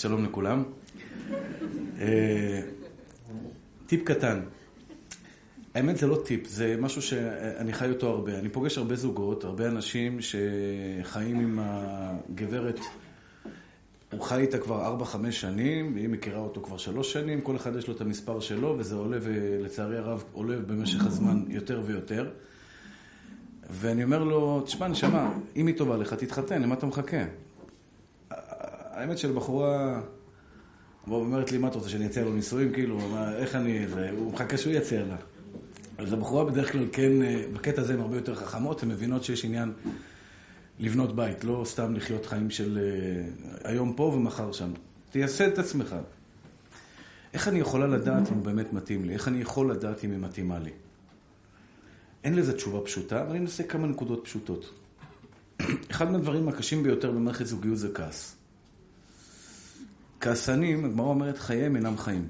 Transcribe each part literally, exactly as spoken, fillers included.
שלום לכולם. טיפ קטן. האמת זה לא טיפ, זה משהו שאני חי אותו הרבה. אני פוגש הרבה זוגות, הרבה אנשים שחיים עם הגברת. הוא חי איתה כבר ארבע חמש שנים, והיא מכירה אותו כבר שלוש שנים. כל אחד יש לו את המספר שלו, וזה עולה, ולצערי הרב עולה במשך הזמן יותר ויותר. ואני אומר לו, תשמע, נשמע, אם היא טובה לך, תתחתן, למה אתה מחכה? האמת של בחורה... והוא אומרת לי, מה אתה רוצה, שאני אציע לו נישואים? כאילו, מה, איך אני... הוא מחכה שהוא יציע לה. אז הבחורה בדרך כלל כן, בקטע הזה הן הרבה יותר חכמות, הן מבינות שיש עניין לבנות בית, לא סתם לחיות חיים של היום פה ומחר שם. תייסד את עצמך. איך אני יכולה לדעת אם הוא באמת מתאים לי? איך אני יכול לדעת אם היא מתאימה לי? אין לזה תשובה פשוטה, אבל אני נעשה כמה נקודות פשוטות. אחד מהדברים הקשים ביותר במערכת זוגיות זה כעס. כעסנים, הגמרא אומרת, חייהם אינם חיים.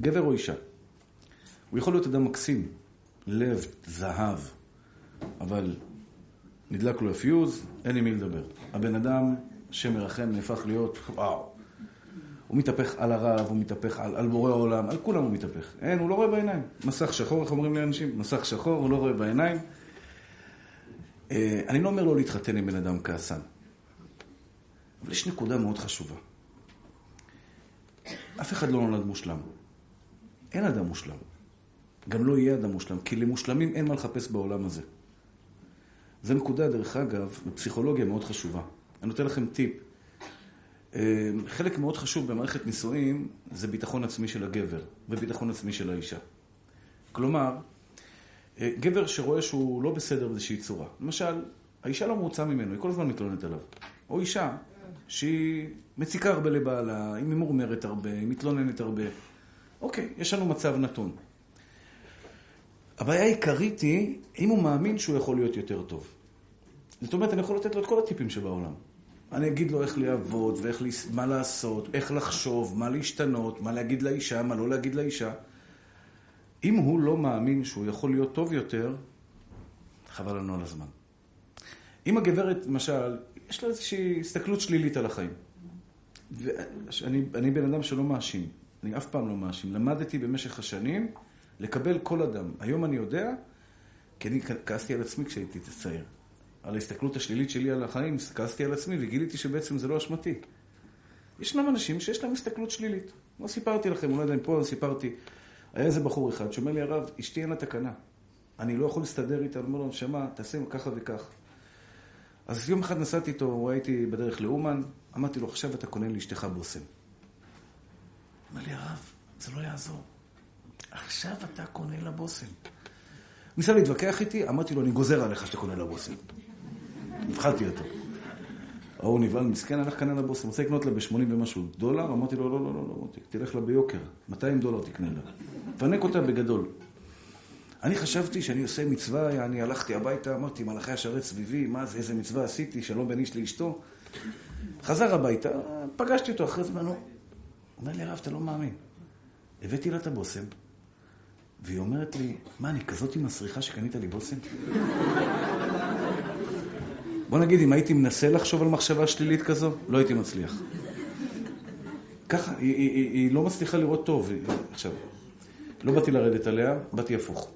גבר או אישה. הוא יכול להיות אדם מקסים, לב, זהב, אבל נדלק לו הפיוז, אין לי מי לדבר. הבן אדם שמרחם נהפך להיות, וואו. הוא מתהפך על הרב, הוא מתהפך על, על בורא העולם, על כולם הוא מתהפך. אין, הוא לא רואה בעיניים. מסך שחור, איך אומרים לאנשים? מסך שחור, הוא לא רואה בעיניים. אה, אני לא אומר לו להתחתן עם בן אדם כעסן. אבל יש נקודה מאוד חשובה. אף אחד לא נולד מושלם. אין אדם מושלם. גם לא יהיה אדם מושלם, כי למושלמים אין מה לחפש בעולם הזה. זו נקודה, דרך אגב, בפסיכולוגיה מאוד חשובה. אני נותן לכם טיפ. חלק מאוד חשוב במערכת נישואים זה ביטחון עצמי של הגבר וביטחון עצמי של האישה. כלומר, גבר שרואה שהוא לא בסדר באיזושהי צורה. למשל, האישה לא מרוצה ממנו, היא כל הזמן מתלוננת עליו. או אישה שהיא מציקה הרבה לבעלה, היא ממורמרת הרבה, היא מתלוננת הרבה. אוקיי, יש לנו מצב נתון. הבעיה העיקרית היא אם הוא מאמין שהוא יכול להיות יותר טוב. זאת אומרת, אני יכול לתת לו את כל הטיפים שבעולם. אני אגיד לו איך לעבוד, ואיך, מה לעשות, איך לחשוב, מה להשתנות, מה להגיד לאישה, מה לא להגיד לאישה. אם הוא לא מאמין שהוא יכול להיות טוב יותר, חבל לנו על הזמן. אם הגברת, למשל, יש לה איזושהי הסתכלות שלילית על החיים. ואני, אני בן אדם שלא מאשים. אני אף פעם לא מאשים. למדתי במשך השנים לקבל כל אדם. היום אני יודע, כי אני כעסתי על עצמי כשהייתי צעיר. על ההסתכלות השלילית שלי על החיים, הסתכלתי על עצמי וגיליתי שבעצם זה לא אשמתי. ישנם אנשים שיש להם הסתכלות שלילית. לא סיפרתי לכם, אולי עדיין פה לא סיפרתי. היה איזה בחור אחד שאומר לי, הרב, אשתי אין לה תקנה. אני לא יכול להסתדר איתה, אומר לו, שמה, תעשה ככה וכך. אז יום אחד נסעתי איתו, הייתי בדרך לאומן, אמרתי לו, עכשיו אתה קונן לאשתך בושם. אמר לי, הרב, זה לא יעזור. עכשיו אתה קונן לה בושם. ניסה להתווכח איתי, אמרתי לו, אני גוזר עליך שאתה קונן לה בושם. נבחרתי אותו. הוא נבהל מסכן, הלך קנה לבוס, הוא רוצה לקנות לה ב-שמונים ומשהו דולר, אמרתי לו, לא, לא, לא, לא, תלך לה ביוקר, מאתיים דולר תקנה לה. תפנק אותה בגדול. אני חשבתי שאני עושה מצווה, אני הלכתי הביתה, אמרתי, מלאכי השרת סביבי, מה זה, איזה מצווה עשיתי, שלום בין איש לאשתו. חזר הביתה, פגשתי אותו אחרי זמנו. אומר לי, הרב, אתה לא מאמין. הבאתי לה את הבושם, והיא אומרת לי, מה, אני כזאת עם הסריחה שקנית לי בושם? בוא נגיד, אם הייתי מנסה לחשוב על מחשבה שלילית כזו, לא הייתי מצליח. ככה, היא, היא, היא, היא לא מצליחה לראות טוב. היא, עכשיו, לא באתי לרדת עליה, באתי הפוך.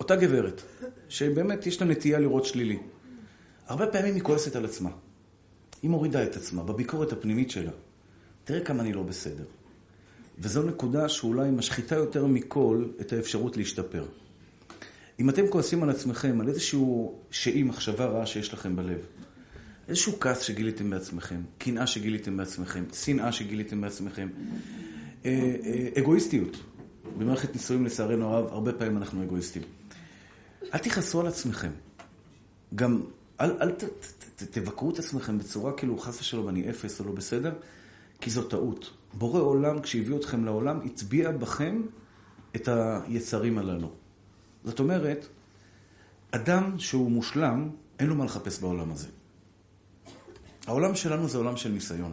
אותה גברת, שבאמת יש לה נטייה לראות שלילי. הרבה פעמים היא כועסת על עצמה. היא מורידה את עצמה, בביקורת הפנימית שלה. תראה כמה אני לא בסדר. וזו נקודה שאולי משחיתה יותר מכל את האפשרות להשתפר. אם אתם כועסים על עצמכם, על איזשהו שאי מחשבה רעה שיש לכם בלב, איזשהו כעס שגיליתם בעצמכם, קנאה שגיליתם בעצמכם, שנאה שגיליתם בעצמכם, אגואיסטיות. במערכת נישואים לצערנו הרב, הרבה פעמים אנחנו אגואיסטים. אל תכעסו על עצמכם. גם, אל תבקרו את עצמכם בצורה כאילו חס ושלום, אני אפס או לא בסדר, כי זו טעות. בורא עולם, כשהביא אתכם לעולם, הצביע בכם את היצרים הללו. זאת אומרת, אדם שהוא מושלם, אין לו מה לחפש בעולם הזה. העולם שלנו זה עולם של ניסיון.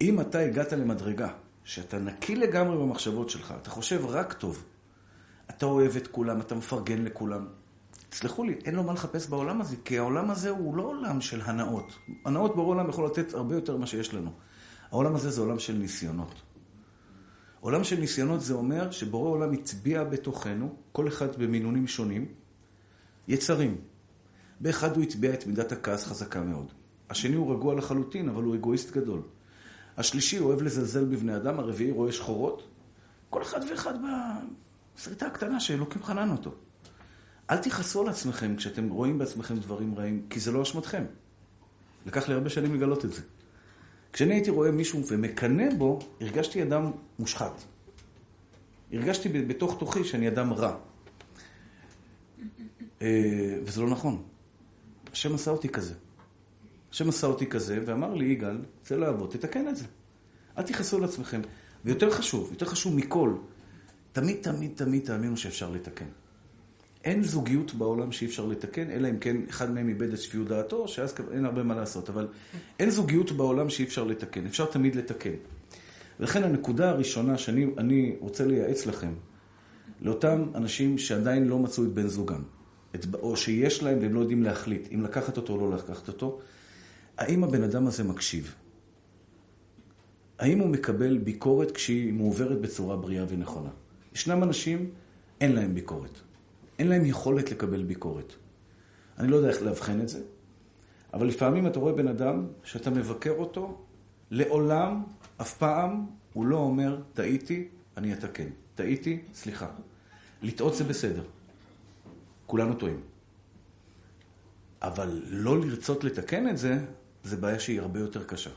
אם אתה הגעת למדרגה, שאתה נקי לגמרי במחשבות שלך, אתה חושב רק טוב, אתה אוהב את כולם, אתה מפרגן לכולם. תסלחו לי, אין לו מה לחפש בעולם הזה, כי העולם הזה הוא לא עולם של הנאות. הנאות בעולם יכול לתת הרבה יותר מה שיש לנו. העולם הזה זה עולם של ניסיונות. עולם של ניסיונות זה אומר שבורא עולם הצביע בתוכנו, כל אחד במינונים שונים, יצרים. באחד הוא הצביע את מידת הכעס חזקה מאוד. השני הוא רגוע לחלוטין, אבל הוא אגואיסט גדול. השלישי אוהב לזלזל בבני אדם, הרביעי רואה שחורות. כל אחד ואחד בסריטה הקטנה שאלוקים חנן אותו. אל תיחסו לעצמכם כשאתם רואים בעצמכם דברים רעים, כי זה לא אשמתכם. לקח לי הרבה שנים לגלות את זה. כשאני הייתי רואה מישהו ומקנה בו, הרגשתי אדם מושחת. הרגשתי בתוך תוכי שאני אדם רע. וזה לא נכון. השם עשה אותי כזה. השם עשה אותי כזה ואמר לי, יגאל, צא לעבוד, תתקן את זה. אל תיחסו לעצמכם. ויותר חשוב, יותר חשוב מכל, תמיד, תמיד, תמיד תאמינו שאפשר לתקן. אין זוגיות בעולם שאי אפשר לתקן, אלא אם כן אחד מהם איבד את שפיות דעתו, שאז אין הרבה מה לעשות, אבל אין זוגיות בעולם שאי אפשר לתקן, אפשר תמיד לתקן. ולכן הנקודה הראשונה שאני אני רוצה לייעץ לכם, לאותם אנשים שעדיין לא מצאו את בן זוגם, את, או שיש להם והם לא יודעים להחליט, אם לקחת אותו או לא לקחת אותו, האם הבן אדם הזה מקשיב? האם הוא מקבל ביקורת כשהיא מעוברת בצורה בריאה ונכונה? ישנם אנשים, אין להם ביקורת. אין להם יכולת לקבל ביקורת. אני לא יודע איך להבחן את זה, אבל לפעמים אתה רואה בן אדם שאתה מבקר אותו, לעולם, אף פעם, הוא לא אומר, טעיתי, אני אתקן. טעיתי, סליחה. לטעות זה בסדר. כולנו טועים. אבל לא לרצות לתקן את זה, זה בעיה שהיא הרבה יותר קשה.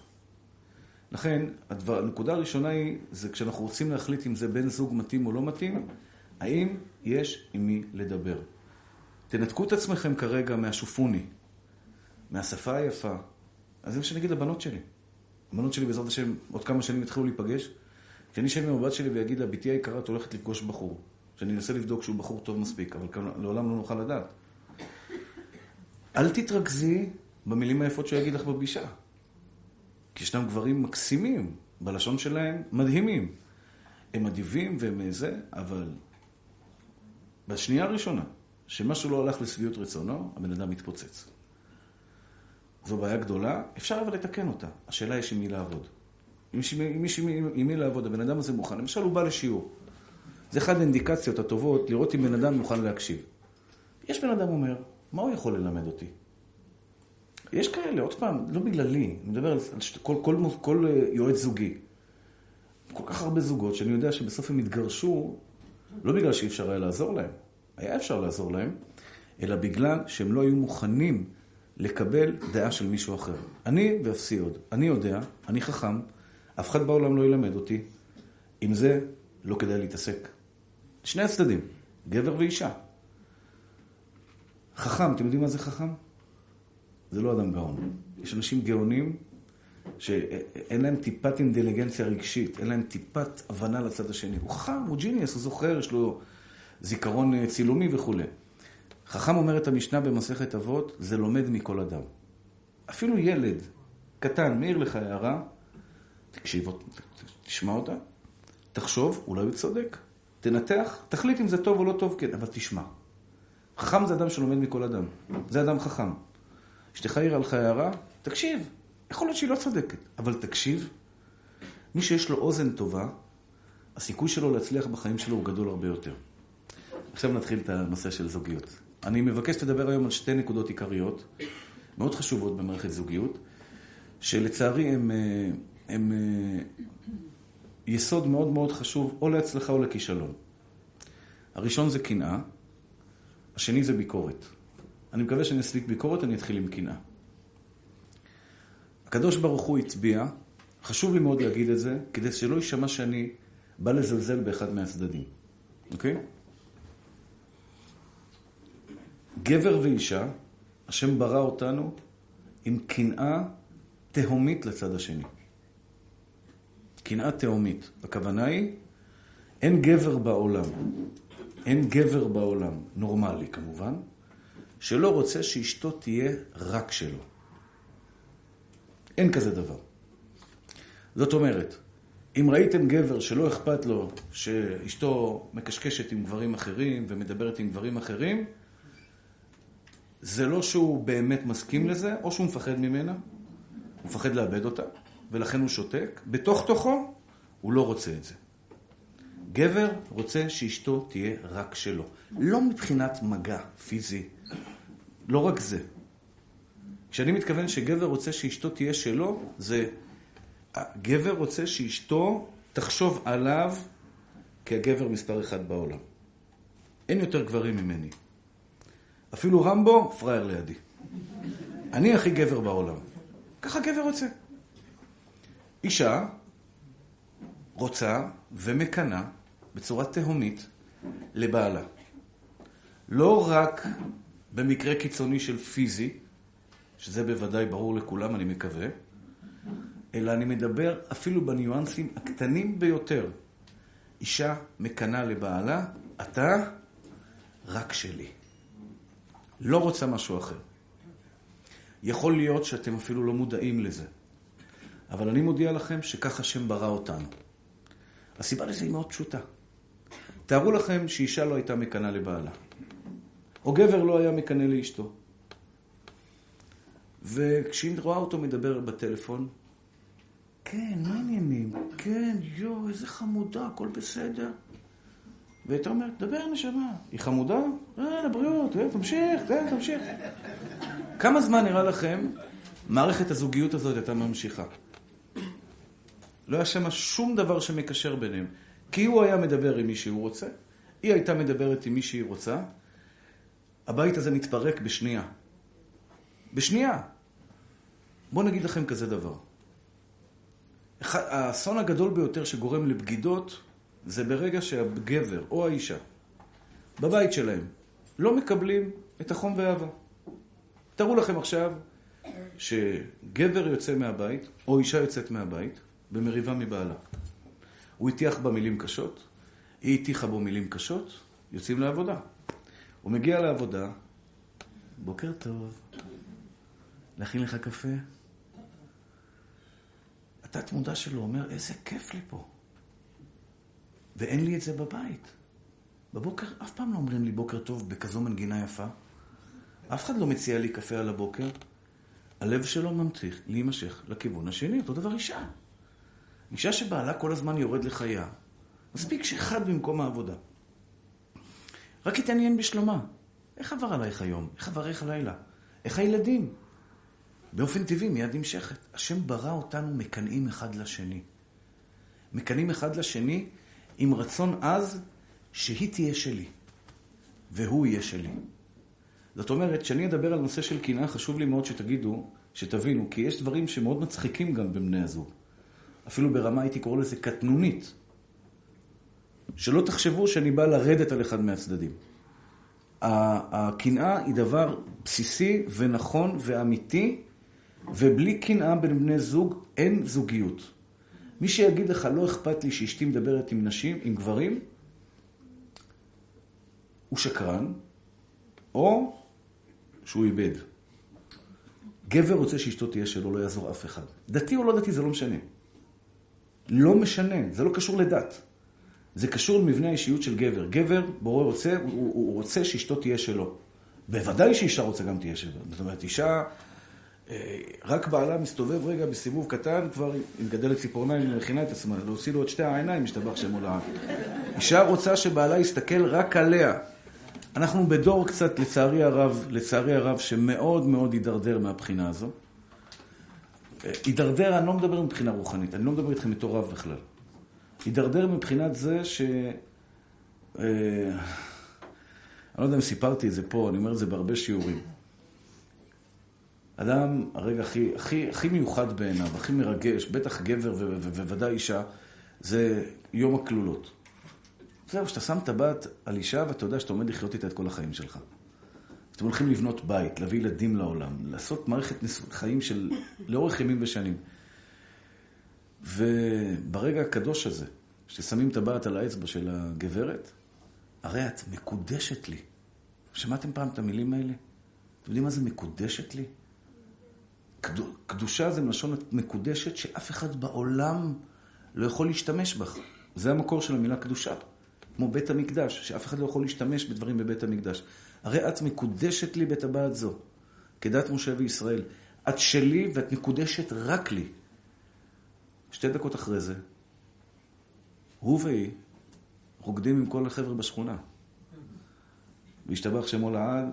לכן, הדבר, הנקודה הראשונה היא, זה כשאנחנו רוצים להחליט אם זה בן זוג מתאים או לא מתאים, האם יש עם מי לדבר. תנתקו את עצמכם כרגע מהשופוני, מהשפה היפה. אז זה מה שאני אגיד לבנות שלי. הבנות שלי בעזרת השם, עוד כמה שנים התחילו להיפגש, כשאני אשב עם הבת שלי ויגיד לה, ביתי היקרה, את הולכת לפגוש בחור, שאני אנסה לבדוק שהוא בחור טוב מספיק, אבל לעולם לא נוכל לדעת. אל תתרכזי במילים היפות שהוא יגיד לך בפגישה. כי ישנם גברים מקסימים, בלשון שלהם מדהימים. הם אדיבים והם זה, אבל בשנייה הראשונה, שמשהו לא הלך לשביעות רצונו, הבן אדם מתפוצץ. זו בעיה גדולה, אפשר אבל לתקן אותה. השאלה היא שמי לעבוד. אם שמי, אם מי לעבוד, הבן אדם הזה מוכן. למשל הוא בא לשיעור. זה אחד האינדיקציות הטובות, לראות אם בן אדם מוכן להקשיב. יש בן אדם אומר, מה הוא יכול ללמד אותי? יש כאלה, עוד פעם, לא בגללי, אני מדבר על כל, כל, כל יועץ זוגי. כל כך הרבה זוגות שאני יודע שבסוף הם התגרשו, לא בגלל שאי אפשר היה לעזור להם, היה אפשר לעזור להם, אלא בגלל שהם לא היו מוכנים לקבל דעה של מישהו אחר. אני ואפסי עוד, אני יודע, אני חכם, אף אחד בעולם לא ילמד אותי, עם זה לא כדאי להתעסק. שני הצדדים, גבר ואישה. חכם, אתם יודעים מה זה חכם? זה לא אדם גאון. יש אנשים גאונים שאין להם טיפת אינטליגנציה רגשית, אין להם טיפת הבנה לצד השני. הוא חכם, הוא ג'יניאס, הוא זוכר, יש לו זיכרון צילומי וכו'. חכם אומרת המשנה במסכת אבות, זה לומד מכל אדם. אפילו ילד קטן, מאיר לך הערה, תקשיב, תשמע אותה, תחשוב, אולי הוא צודק, תנתח, תחליט אם זה טוב או לא טוב, כן, אבל תשמע. חכם זה אדם שלומד מכל אדם. זה אדם חכם. אשתך העירה לך הערה, תקשיב. יכול להיות שהיא לא צדקת, אבל תקשיב. מי שיש לו אוזן טובה, הסיכוי שלו להצליח בחיים שלו הוא גדול הרבה יותר. עכשיו נתחיל את הנושא של זוגיות. אני מבקש לדבר היום על שתי נקודות עיקריות, מאוד חשובות במערכת זוגיות, שלצערי הם, הם יסוד מאוד מאוד חשוב, או להצלחה או לכישלון. הראשון זה קנאה, השני זה ביקורת. אני מקווה שאני אסליק ביקורת, אני אתחיל עם קנאה. הקדוש ברוך הוא הצביע, חשוב לי מאוד להגיד את זה, כדי שלא יישמע שאני בא לזלזל באחד מהצדדים. אוקיי? גבר ואישה, השם ברא אותנו עם קנאה תהומית לצד השני. קנאה תהומית. הכוונה היא, אין גבר בעולם. אין גבר בעולם, נורמלי כמובן, שלא רוצה שאשתו תהיה רק שלו. אין כזה דבר. זאת אומרת, אם ראיתם גבר שלא אכפת לו שאשתו מקשקשת עם גברים אחרים ומדברת עם גברים אחרים, זה לא שהוא באמת מסכים לזה, או שהוא מפחד ממנה, הוא מפחד לאבד אותה, ולכן הוא שותק, בתוך תוכו הוא לא רוצה את זה. גבר רוצה שאשתו תהיה רק שלו. לא מבחינת מגע פיזי. לא רק זה. כשאני מתכוון שגבר רוצה שאשתו תהיה שלו, זה גבר רוצה שאשתו תחשוב עליו כגבר מספר אחד בעולם. אין יותר גברים ממני. אפילו רמבו פרייר לידי. אני הכי גבר בעולם. ככה גבר רוצה. אישה רוצה ומקנה בצורה תהומית לבעלה. לא רק במקרה קיצוני של פיזי, שזה בוודאי ברור לכולם, אני מקווה, אלא אני מדבר אפילו בניואנסים הקטנים ביותר. אישה מקנה לבעלה, אתה רק שלי. לא רוצה משהו אחר. יכול להיות שאתם אפילו לא מודעים לזה. אבל אני מודיע לכם שכך השם ברא אותנו. הסיבה לזה היא מאוד פשוטה. תארו לכם שאישה לא הייתה מקנה לבעלה. או גבר לא היה מקנה לאשתו. וכשהיא רואה אותו מדבר בטלפון, כן, מה עניינים? כן, יו, איזה חמודה, הכל בסדר. ואתה אומרת, דבר נשמה. היא חמודה? אה, לבריאות, אה, תמשיך, אה, תמשיך. כמה זמן נראה לכם מערכת הזוגיות הזאת הייתה ממשיכה? לא היה שם שום דבר שמקשר ביניהם. כי הוא היה מדבר עם מי שהוא רוצה, היא הייתה מדברת עם מי שהיא רוצה, הבית הזה מתפרק בשנייה. בשנייה. בואו נגיד לכם כזה דבר. האסון הגדול ביותר שגורם לבגידות, זה ברגע שהגבר או האישה, בבית שלהם, לא מקבלים את החום והאהבה. תראו לכם עכשיו שגבר יוצא מהבית, או אישה יוצאת מהבית, במריבה מבעלה. הוא התייח בה מילים קשות, היא התייחה בו מילים קשות, יוצאים לעבודה. הוא מגיע לעבודה, בוקר טוב, להכין לך קפה. התת מודע שלו אומר, איזה כיף לי פה. ואין לי את זה בבית. בבוקר אף פעם לא אומרים לי בוקר טוב בכזו מנגינה יפה. אף אחד לא מציע לי קפה על הבוקר. הלב שלו ממשיך להימשך לכיוון השני. אותו דבר אישה. אישה שבעלה כל הזמן יורד לחיה. מספיק שאחד במקום העבודה. רק התעניין בשלומה. איך עבר עלייך היום? איך עבר עלייך לילה? איך הילדים? באופן טבעי מיד נמשכת. השם ברא אותנו מקנאים אחד לשני. מקנאים אחד לשני עם רצון אז שהיא תהיה שלי. והוא יהיה שלי. זאת אומרת, כשאני אדבר על נושא של קנאה, חשוב לי מאוד שתגידו, שתבינו, כי יש דברים שמאוד מצחיקים גם במני הזוג. אפילו ברמה הייתי קורא לזה קטנונית. שלא תחשבו שאני בא לרדת על אחד מהצדדים. הקנאה היא דבר בסיסי ונכון ואמיתי, ובלי קנאה בין בני זוג אין זוגיות. מי שיגיד לך לא אכפת לי שאשתי מדברת עם נשים, עם גברים, הוא שקרן, או שהוא איבד. גבר רוצה שאשתו תהיה שלו, לא יעזור אף אחד. דתי או לא דתי זה לא משנה. לא משנה, זה לא קשור לדת. זה קשור למבנה האישיות של גבר. גבר, בורא רוצה, הוא, הוא רוצה שאשתו תהיה שלו. בוודאי שאישה רוצה גם תהיה שלו. זאת אומרת, אישה, רק בעלה מסתובב רגע בסיבוב קטן, כבר היא מגדלת ציפורניים ומכינה את עצמה. להוציא לו את שתי העיניים, משתבח שמול העם. אישה רוצה שבעלה יסתכל רק עליה. אנחנו בדור קצת, לצערי הרב, לצערי הרב, שמאוד מאוד יידרדר מהבחינה הזו. יידרדר, אני לא מדבר מבחינה רוחנית, אני לא מדבר איתכם מתור רב בכלל. יידרדר מבחינת זה ש... אה... אני לא יודע אם סיפרתי את זה פה, אני אומר את זה בהרבה שיעורים. אדם, הרגע הכי, הכי, הכי מיוחד בעיניו, הכי מרגש, בטח גבר ובוודאי אישה, זה יום הכלולות. זהו, שאתה שם טבעת על אישה ואתה יודע שאתה עומד לחיות איתה את כל החיים שלך. אתם הולכים לבנות בית, להביא ילדים לעולם, לעשות מערכת ניסות חיים של לאורך ימים ושנים. וברגע הקדוש הזה, ששמים טבעת על האצבע של הגברת, הרי את מקודשת לי. שמעתם פעם את המילים האלה? אתם יודעים מה זה מקודשת לי? קדושה זה מלשון מקודשת שאף אחד בעולם לא יכול להשתמש בך. זה המקור של המילה קדושה. כמו בית המקדש, שאף אחד לא יכול להשתמש בדברים בבית המקדש. הרי את מקודשת לי בטבעת זו, כדת משה וישראל. את שלי ואת מקודשת רק לי. שתי דקות אחרי זה, הוא והיא רוקדים עם כל החבר'ה בשכונה. והשתבח שמו לעד,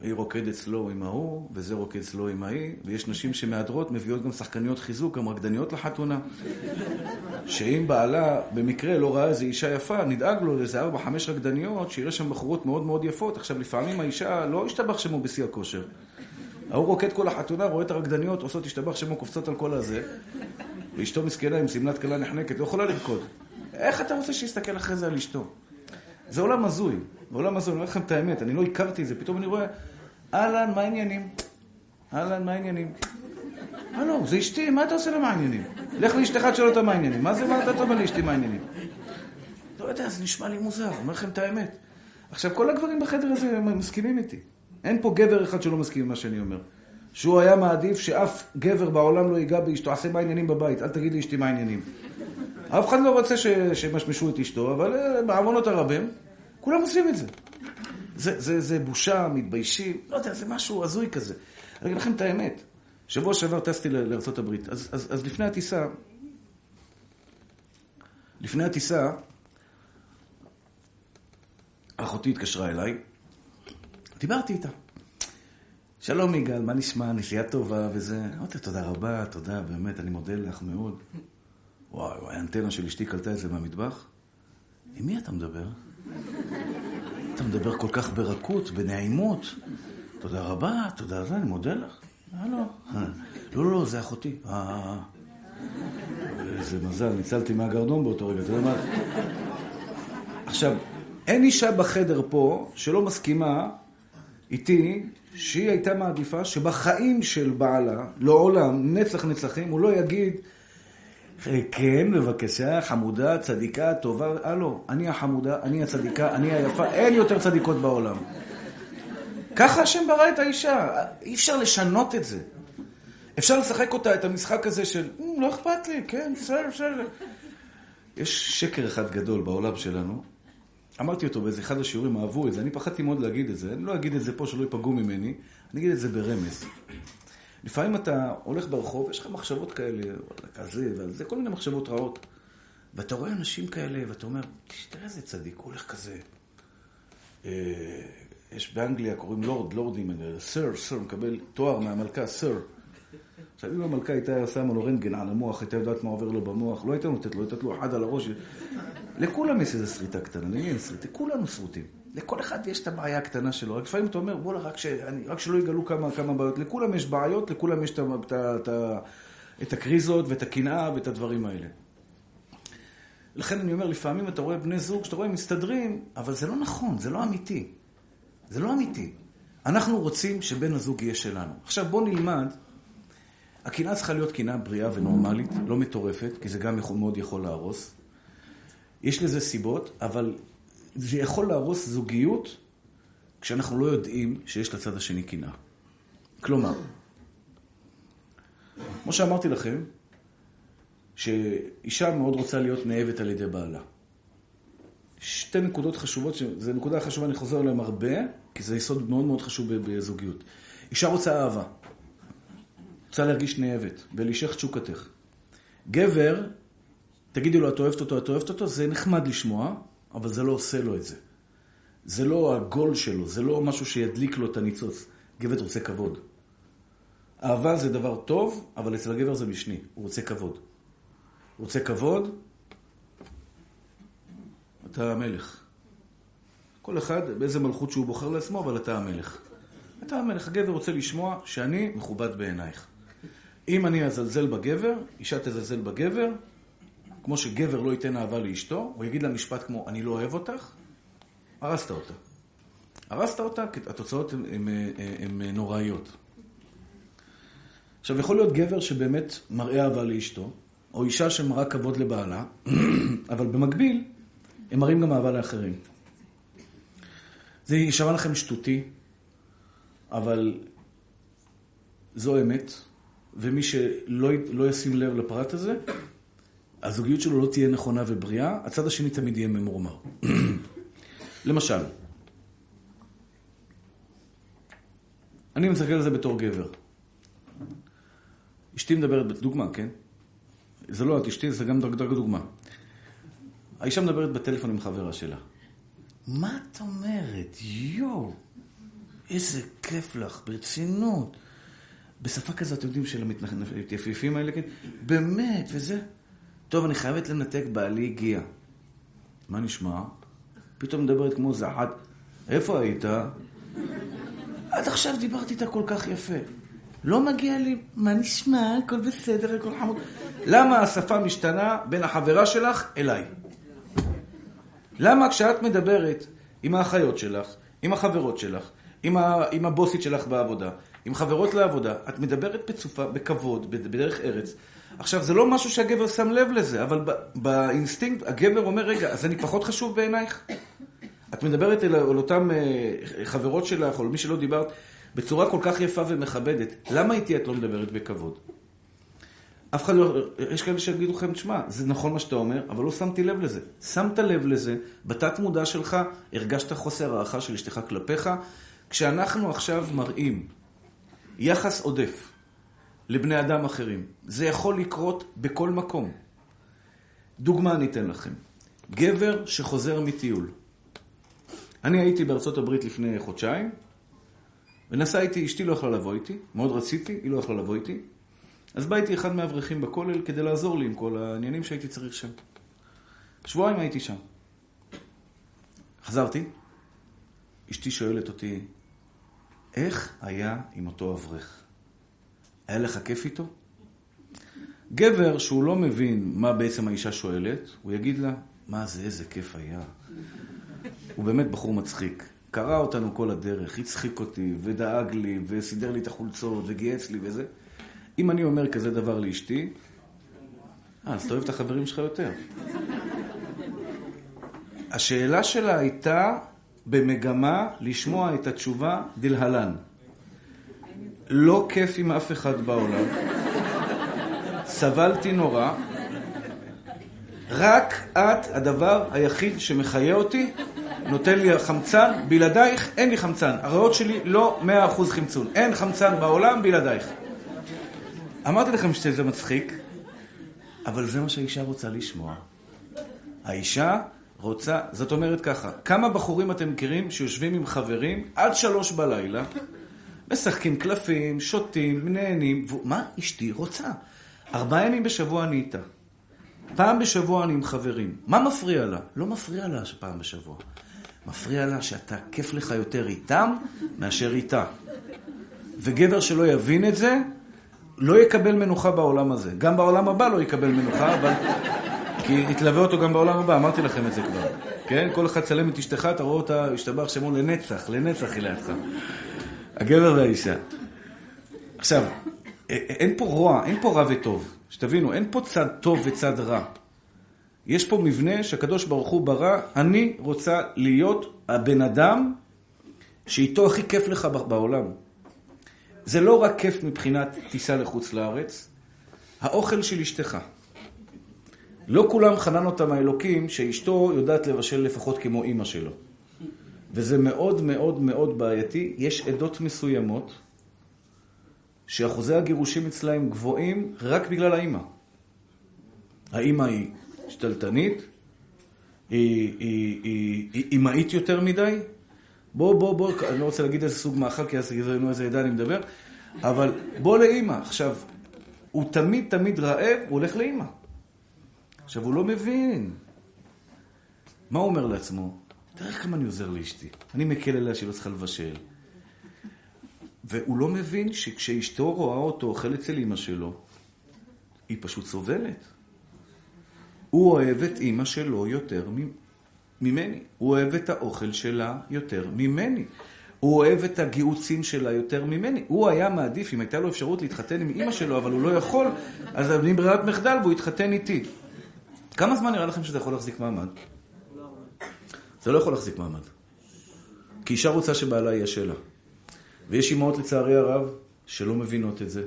והיא רוקד אצלו עם ההוא, וזה רוקד אצלו עם ההיא, ויש נשים שמאדרות, מביאות גם שחקניות חיזוק, גם רקדניות לחתונה. שאם בעלה במקרה לא ראה איזו אישה יפה, נדאג לו איזה ארבע חמש רקדניות, שיראה שם בחורות מאוד מאוד יפות. עכשיו לפעמים האישה לא השתבח שמו בשיא הכושר. ההוא רוקד כל החתונה, רואה את הרקדניות, עושות השתבח שמו קופצות על כל הזה, ואשתו מסכנה עם סמלת קלה נחנקת, לא יכולה לרקוד. איך אתה רוצה שיסתכל אחרי זה על אשתו? זה עולם הזוי, עולם הזוי, אני אומר לכם את האמת, אני לא הכרתי את זה, פתאום אני רואה, אהלן, מה העניינים? אהלן, מה העניינים? אה לא, זה אשתי, מה אתה עושה לה מה העניינים? לך לאשתך תשאל אותה מה העניינים, מה זה, מה אתה אומר לאשתי מה העניינים? לא יודע, זה נשמע לי מוזר, אני אומר לכם את האמת. עכשיו, כל הגברים בחדר הזה מסכימים איתי. אין פה גבר אחד שלא מסכים עם מה שאני אומר. שהוא היה מעדיף שאף גבר בעולם לא ייגע באשתו, עשה מה העניינים בבית, אל תגיד לי אשתי מה העניינים. אף אחד לא רוצה ש... שמשמשו את אשתו, אבל בעוונות הרבים, כולם עושים את זה. זה, זה, זה בושה, מתביישים, לא יודע, זה משהו הזוי כזה. אני אגיד לכם את האמת. שבוע שעבר טסתי לארצות הברית, אז, אז, אז לפני הטיסה, לפני הטיסה, אחותי התקשרה אליי, דיברתי איתה. שלום יגאל, מה נשמע? נסיעה טובה וזה. אמרתי, תודה רבה, תודה, באמת, אני מודה לך מאוד. וואו, האנטנה של אשתי קלטה את זה מהמטבח. עם מי אתה מדבר? אתה מדבר כל כך ברכות, בנעימות. תודה רבה, תודה רבה, אני מודה לך. אה, לא. לא, לא, זה אחותי. אה, איזה מזל, ניצלתי מהגרדום באותו רגע, אתה יודע מה? עכשיו, אין אישה בחדר פה שלא מסכימה איתי שהיא הייתה מעדיפה שבחיים של בעלה, לעולם, נצח נצחים, הוא לא יגיד... כן, בבקשה, חמודה, צדיקה, טובה, אה לא, אני החמודה, אני הצדיקה, אני היפה, אין יותר צדיקות בעולם. ככה השם ברא את האישה, אי אפשר לשנות את זה. אפשר לשחק אותה, את המשחק הזה של, לא אכפת לי, כן, בסדר, בסדר. יש שקר אחד גדול בעולם שלנו, אמרתי אותו באיזה אחד השיעורים, אהבו את זה, אני פחדתי מאוד להגיד את זה, אני לא אגיד את זה פה שלא יפגעו ממני, אני אגיד את זה ברמז. לפעמים אתה הולך ברחוב, יש לך מחשבות כאלה, כזה, וזה, כל מיני מחשבות רעות. ואתה רואה אנשים כאלה, ואתה אומר, תראה איזה צדיק, הוא הולך כזה. יש באנגליה, קוראים לורד, לורדים, סר, סר, מקבל תואר מהמלכה, סר. עכשיו, אם המלכה הייתה שמה לו רנטגן על המוח, הייתה יודעת מה עובר לו במוח, לא הייתה נותנת לו, הייתה לו אחד על הראש. לכולם יש איזו שריטה קטנה, למי אין שריטה? כולנו שרוטים. לכל אחד יש את הבעיה הקטנה שלו. רק לפעמים אתה אומר, בוא לה, רק, ש... רק שלא יגלו כמה, כמה בעיות. לכולם יש בעיות, לכולם יש את, את, את, את הקריזות ואת הקנאה ואת הדברים האלה. לכן אני אומר, לפעמים אתה רואה בני זוג, שאתה רואה מסתדרים, אבל זה לא נכון, זה לא אמיתי. זה לא אמיתי. אנחנו רוצים שבן הזוג יהיה שלנו. עכשיו בוא נלמד, הקנאה צריכה להיות קנאה בריאה ונורמלית, לא מטורפת, כי זה גם מאוד יכול להרוס. יש לזה סיבות, אבל... זה יכול להרוס זוגיות כשאנחנו לא יודעים שיש לצד השני קינה. כלומר, כמו שאמרתי לכם, שאישה מאוד רוצה להיות נאהבת על ידי בעלה. שתי נקודות חשובות, זו נקודה חשובה, אני חוזר עליהם הרבה, כי זה יסוד מאוד מאוד חשוב בזוגיות. אישה רוצה אהבה. רוצה להרגיש נאהבת, ולהישך תשוקתך. גבר, תגידי לו, את אוהבת אותו, את אוהבת אותו, זה נחמד לשמוע, אבל זה לא עושה לו את זה. זה לא הגול שלו, זה לא משהו שידליק לו את הניצוץ. גבר רוצה כבוד. אהבה זה דבר טוב, אבל אצל הגבר זה משני. הוא רוצה כבוד. הוא רוצה כבוד, אתה המלך. כל אחד באיזה מלכות שהוא בוחר לעצמו, אבל אתה המלך. אתה המלך. הגבר רוצה לשמוע שאני מכובד בעינייך. אם אני אזלזל בגבר, אישה תזלזל בגבר, כמו שגבר לא ייתן אהבה לאשתו, הוא יגיד לה משפט כמו, אני לא אוהב אותך, הרסת אותה. הרסת אותה, כי התוצאות הן נוראיות. עכשיו, יכול להיות גבר שבאמת מראה אהבה לאשתו, או אישה שמראה כבוד לבעלה, אבל במקביל, הם מראים גם אהבה לאחרים. זה יישמע לכם שטותי, אבל זו אמת, ומי שלא לא ישים לב לפרט הזה, הזוגיות שלו לא תהיה נכונה ובריאה, הצד השני תמיד יהיה ממורמר. למשל, אני מסתכל על זה בתור גבר. אשתי מדברת, דוגמה, כן? זה לא את אשתי, זה גם דרג דרג דוגמה. האישה מדברת בטלפון עם חברה שלה. מה את אומרת? יו, איזה כיף לך, ברצינות. בשפה כזאת, אתם יודעים, של המתייפיפים האלה, כן? באמת, וזה. טוב, אני חייבת לנתק, בעלי הגיע. מה נשמע? פתאום מדברת כמו זחת. איפה היית? עד עכשיו דיברתי איתה כל כך יפה. לא מגיע לי, מה נשמע? הכל בסדר, הכל חמוד. למה השפה משתנה בין החברה שלך אליי? למה כשאת מדברת עם האחיות שלך, עם החברות שלך, עם, ה... עם הבוסית שלך בעבודה, עם חברות לעבודה, את מדברת בצופה, בכבוד, בדרך ארץ. עכשיו, זה לא משהו שהגבר שם לב לזה, אבל ב... באינסטינקט הגבר אומר, רגע, אז אני פחות חשוב בעינייך? את מדברת על, על אותם חברות שלך, או מי שלא דיברת, בצורה כל כך יפה ומכבדת. למה איתי את לא מדברת בכבוד? אף אחד לא... יש כאלה שיגידו לכם, תשמע, זה נכון מה שאתה אומר, אבל לא שמתי לב לזה. שמת לב לזה, בתת מודע שלך, הרגשת חוסר הערכה של אשתך כלפיך, כשאנחנו עכשיו מראים יחס עודף לבני אדם אחרים. זה יכול לקרות בכל מקום. דוגמה אני אתן לכם. גבר שחוזר מטיול. אני הייתי בארצות הברית לפני חודשיים, ונסע איתי, אשתי לא יכלה לבוא איתי, מאוד רציתי, היא לא יכלה לבוא איתי, אז בא איתי אחד מהאברכים בכולל כדי לעזור לי עם כל העניינים שהייתי צריך שם. שבועיים הייתי שם. חזרתי, אשתי שואלת אותי, איך היה עם אותו אברך? היה לך כיף איתו? גבר שהוא לא מבין מה בעצם האישה שואלת, הוא יגיד לה, מה זה, איזה כיף היה. הוא באמת בחור מצחיק. קרא אותנו כל הדרך, הצחיק אותי ודאג לי וסידר לי את החולצות וגייץ לי וזה. אם אני אומר כזה דבר לאשתי, אה, אז אתה אוהב את החברים שלך יותר. השאלה שלה הייתה במגמה לשמוע את התשובה דלהלן. לא כיף עם אף אחד בעולם. סבלתי נורא. רק את הדבר היחיד שמחיה אותי, נותן לי חמצן, בלעדייך אין לי חמצן. הריאות שלי לא מאה אחוז חמצון. אין חמצן בעולם בלעדייך. אמרתי לכם שזה מצחיק, אבל זה מה שהאישה רוצה לשמוע. האישה רוצה, זאת אומרת ככה, כמה בחורים אתם מכירים שיושבים עם חברים עד שלוש בלילה, משחקים קלפים, שותים, נהנים, ומה אשתי רוצה? ארבעה ימים בשבוע אני איתה. פעם בשבוע אני עם חברים. מה מפריע לה? לא מפריע לה שפעם בשבוע. מפריע לה שאתה כיף לך יותר איתם מאשר איתה. וגבר שלא יבין את זה, לא יקבל מנוחה בעולם הזה. גם בעולם הבא לא יקבל מנוחה, אבל... כי התלווה אותו גם בעולם הבא, אמרתי לכם את זה כבר. כן? כל אחד צלם את אשתך, אתה רואה אותה, השתבח שמו לנצח, לנצח היא לידך. הגבר והאישה. עכשיו, אין פה רוע, אין פה רע וטוב. שתבינו, אין פה צד טוב וצד רע. יש פה מבנה שהקדוש ברוך הוא ברא, אני רוצה להיות הבן אדם שאיתו הכי כיף לך בעולם. זה לא רק כיף מבחינת טיסה לחוץ לארץ, האוכל של אשתך. לא כולם חנן אותם האלוקים שאשתו יודעת לבשל לפחות כמו אמא שלו. וזה מאוד מאוד מאוד בעייתי. יש עדות מסוימות שאחוזי הגירושים אצלהם גבוהים רק בגלל האמא. האמא היא שתלטנית, היא, היא, היא, היא אמאית יותר מדי. בוא, בוא, בוא, אני לא רוצה להגיד איזה סוג מאכל, כי אז גזרנו איזה ידע אני מדבר, אבל בוא לאמא. עכשיו, הוא תמיד תמיד רעב, הוא הולך לאמא. עכשיו, הוא לא מבין. מה הוא אומר לעצמו? תראה כמה אני עוזר לאשתי. אני מקל אליה שהיא לא צריכה לבשל. והוא לא מבין שכשאשתו רואה אותו אוכל אצל אמא שלו, היא פשוט סובלת. הוא אוהב את אמא שלו יותר ממני. הוא אוהב את האוכל שלה יותר ממני. הוא אוהב את הגיעוצים שלה יותר ממני. הוא היה מעדיף, אם הייתה לו אפשרות להתחתן עם אמא שלו, אבל הוא לא יכול, אז אני ברירת מחדל והוא התחתן איתי. כמה זמן נראה לכם שזה יכול להחזיק מעמד? זה לא יכול להחזיק מעמד. כי אישה רוצה שבעלה יהיה שלה. ויש אמהות לצערי הרב שלא מבינות את זה.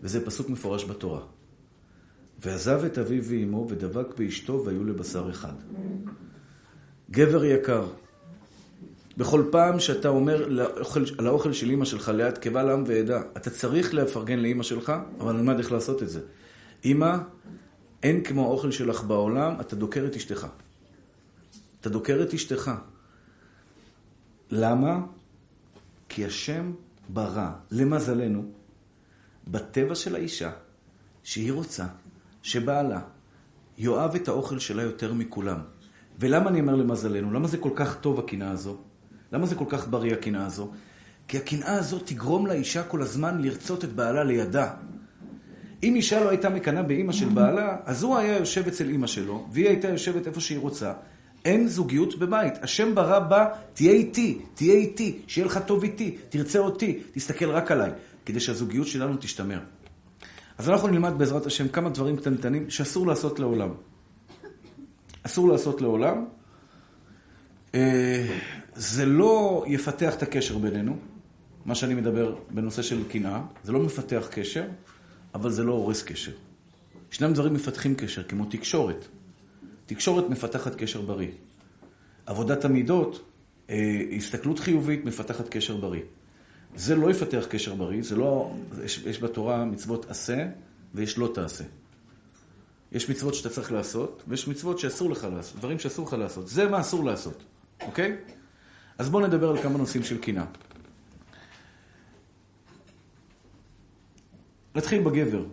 וזה פסוק מפורש בתורה. ועזב את אביו ואמו ודבק באשתו והיו לבשר אחד. גבר יקר, בכל פעם שאתה אומר לאוכל, לאוכל של אמא שלך ליד כבל עם ועדה, אתה צריך להפרגן לאמא שלך, אבל נלמד איך לעשות את זה. אמא, אין כמו האוכל שלך בעולם, אתה דוקר את אשתך. אתה דוקר את אשתך. למה? כי השם ברא, למזלנו, בטבע של האישה, שהיא רוצה, שבעלה, יואב את האוכל שלה יותר מכולם. ולמה אני אומר למזלנו? למה זה כל כך טוב הקנאה הזו? למה זה כל כך בריא הקנאה הזו? כי הקנאה הזו תגרום לאישה כל הזמן לרצות את בעלה לידה. אם אישה לא הייתה מקנה באמא של בעלה, אז הוא היה יושב אצל אמא שלו, והיא הייתה יושבת איפה שהיא רוצה. אין זוגיות בבית. השם ברא בה, תהיה איתי, תהיה איתי, שיהיה לך טוב איתי, תרצה אותי, תסתכל רק עליי, כדי שהזוגיות שלנו תשתמר. אז אנחנו נלמד בעזרת השם כמה דברים קטנטנים שאסור לעשות לעולם. אסור לעשות לעולם. זה לא יפתח את הקשר בינינו, מה שאני מדבר בנושא של קנאה, זה לא מפתח קשר, אבל זה לא הורס קשר. ישנם דברים מפתחים קשר, כמו תקשורת. תקשורת מפתחת קשר בריא. עבודת המידות, הסתכלות חיובית מפתחת קשר בריא. זה לא יפתח קשר בריא, זה לא, יש, יש בתורה מצוות עשה ויש לא תעשה. יש מצוות שאתה צריך לעשות, ויש מצוות שאסור לך לעשות, דברים שאסור לך לעשות. זה מה אסור לעשות, אוקיי? אז בואו נדבר על כמה נושאים של קנאה. נתחיל בגבר.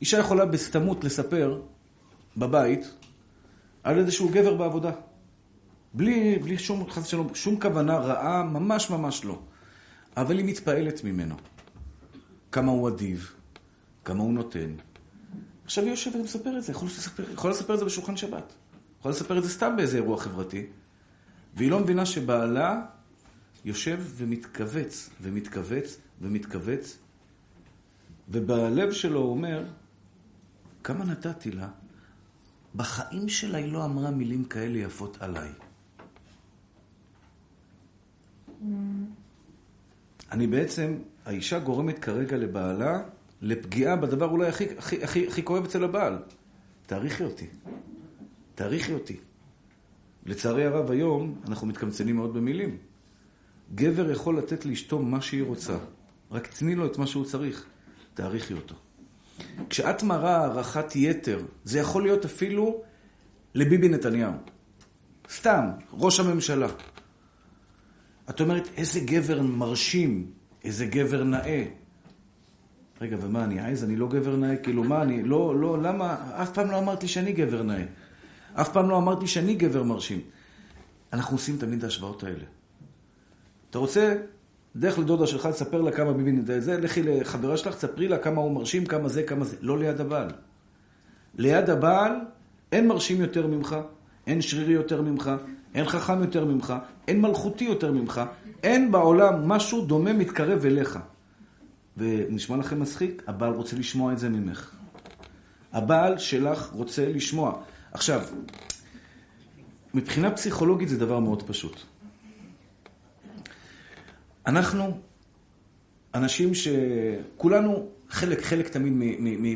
אישה יכולה בסתמות לספר בבית על איזשהו גבר בעבודה. בלי, בלי שום, חס ושלום, שום כוונה רעה, ממש ממש לא. אבל היא מתפעלת ממנו. כמה הוא אדיב, כמה הוא נותן. עכשיו היא יושבת ומספר את זה. יכולה לספר, יכולה לספר את זה בשולחן שבת. יכולה לספר את זה סתם באיזה אירוע חברתי. והיא לא מבינה שבעלה יושב ומתכווץ, ומתכווץ, ומתכווץ. ובלב שלו הוא אומר, כמה נתתי לה, בחיים שלה היא לא אמרה מילים כאלה יפות עליי. Mm. אני בעצם, האישה גורמת כרגע לבעלה, לפגיעה בדבר אולי הכי, הכי, הכי, הכי כואב אצל הבעל. תאריכי אותי. תאריכי אותי. לצערי הרב היום, אנחנו מתקמצנים מאוד במילים. גבר יכול לתת לאשתו מה שהיא רוצה. רק תני לו את מה שהוא צריך. תאריכי אותו. כשאת מראה הערכת יתר, זה יכול להיות אפילו לביבי נתניהו. סתם, ראש הממשלה. את אומרת, איזה גבר מרשים, איזה גבר נאה. רגע, ומה אני עייז? אני לא גבר נאה, כאילו מה אני? לא, לא, למה? אף פעם לא אמרתי שאני גבר נאה. אף פעם לא אמרתי שאני גבר מרשים. אנחנו עושים תמיד ההשוואות האלה. אתה רוצה... דרך לדודה שלך, תספר לה כמה ביבי נדע את זה, לכי לחברה שלך, תספרי לה כמה הוא מרשים, כמה זה, כמה זה. לא ליד הבעל. ליד הבעל אין מרשים יותר ממך, אין שרירי יותר ממך, אין חכם יותר ממך, אין מלכותי יותר ממך, אין בעולם משהו דומה מתקרב אליך. ונשמע לכם מצחיק, הבעל רוצה לשמוע את זה ממך. הבעל שלך רוצה לשמוע. עכשיו, מבחינה פסיכולוגית זה דבר מאוד פשוט. אנחנו אנשים שכולנו חלק, חלק תמיד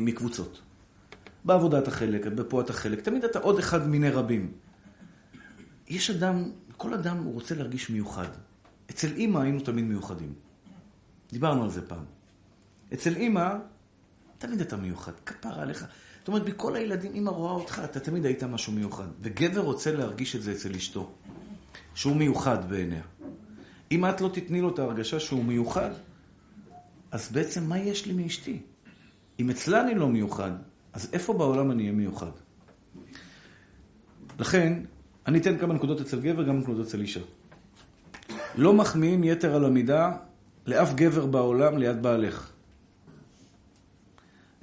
מקבוצות. בעבודת החלק, בפועל החלק, תמיד אתה עוד אחד מיני רבים. יש אדם, כל אדם הוא רוצה להרגיש מיוחד. אצל אמא היינו תמיד מיוחדים. דיברנו על זה פעם. אצל אמא, תמיד אתה מיוחד, כפרה עליך. זאת אומרת, בכל הילדים אמא רואה אותך, אתה תמיד היית משהו מיוחד. וגבר רוצה להרגיש את זה אצל אשתו, שהוא מיוחד בעיניה. אם את לא תתני לו את ההרגשה שהוא מיוחד, אז בעצם מה יש לי מאשתי? אם אצלה אני לא מיוחד, אז איפה בעולם אני אהיה מיוחד? לכן, אני אתן כמה נקודות אצל גבר, גם נקודות אצל אישה. לא מחמיאים יתר על המידה לאף גבר בעולם ליד בעלך.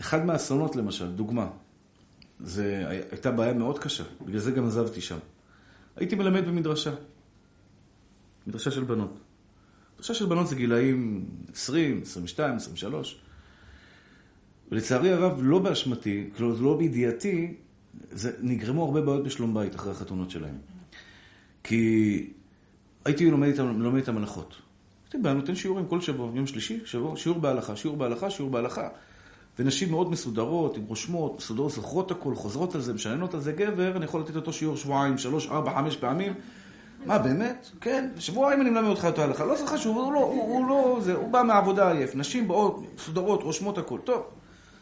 אחד מהאסונות למשל, דוגמה, זה הייתה בעיה מאוד קשה, בגלל זה גם עזבתי שם. הייתי מלמד במדרשה. מדרשה של בנות. מדרשה של בנות זה גילאים עשרים, עשרים ושתיים, עשרים ושלוש. ולצערי הרב, לא באשמתי, כלומר, לא בידיעתי, זה, נגרמו הרבה בעיות בשלום בית אחרי החתונות שלהם. כי הייתי לומד איתם, לומד איתם הלכות. הייתי בא, נותן שיעורים כל שבוע, יום שלישי, שבוע, שיעור בהלכה, שיעור בהלכה, שיעור בהלכה. ונשים מאוד מסודרות, עם רושמות, מסודרות, זוכרות הכל, חוזרות על זה, משננות על זה גבר, אני יכול לתת אותו שיעור שבועיים, שלוש, ארבע, חמש פעמים, מה, באמת? כן, שבועיים אני מלמד אותך אותו הלכה. לא זה חשוב, הוא לא, הוא, הוא לא, זה, הוא בא מהעבודה עייף. נשים באות, סודרות, רושמות הכל. טוב,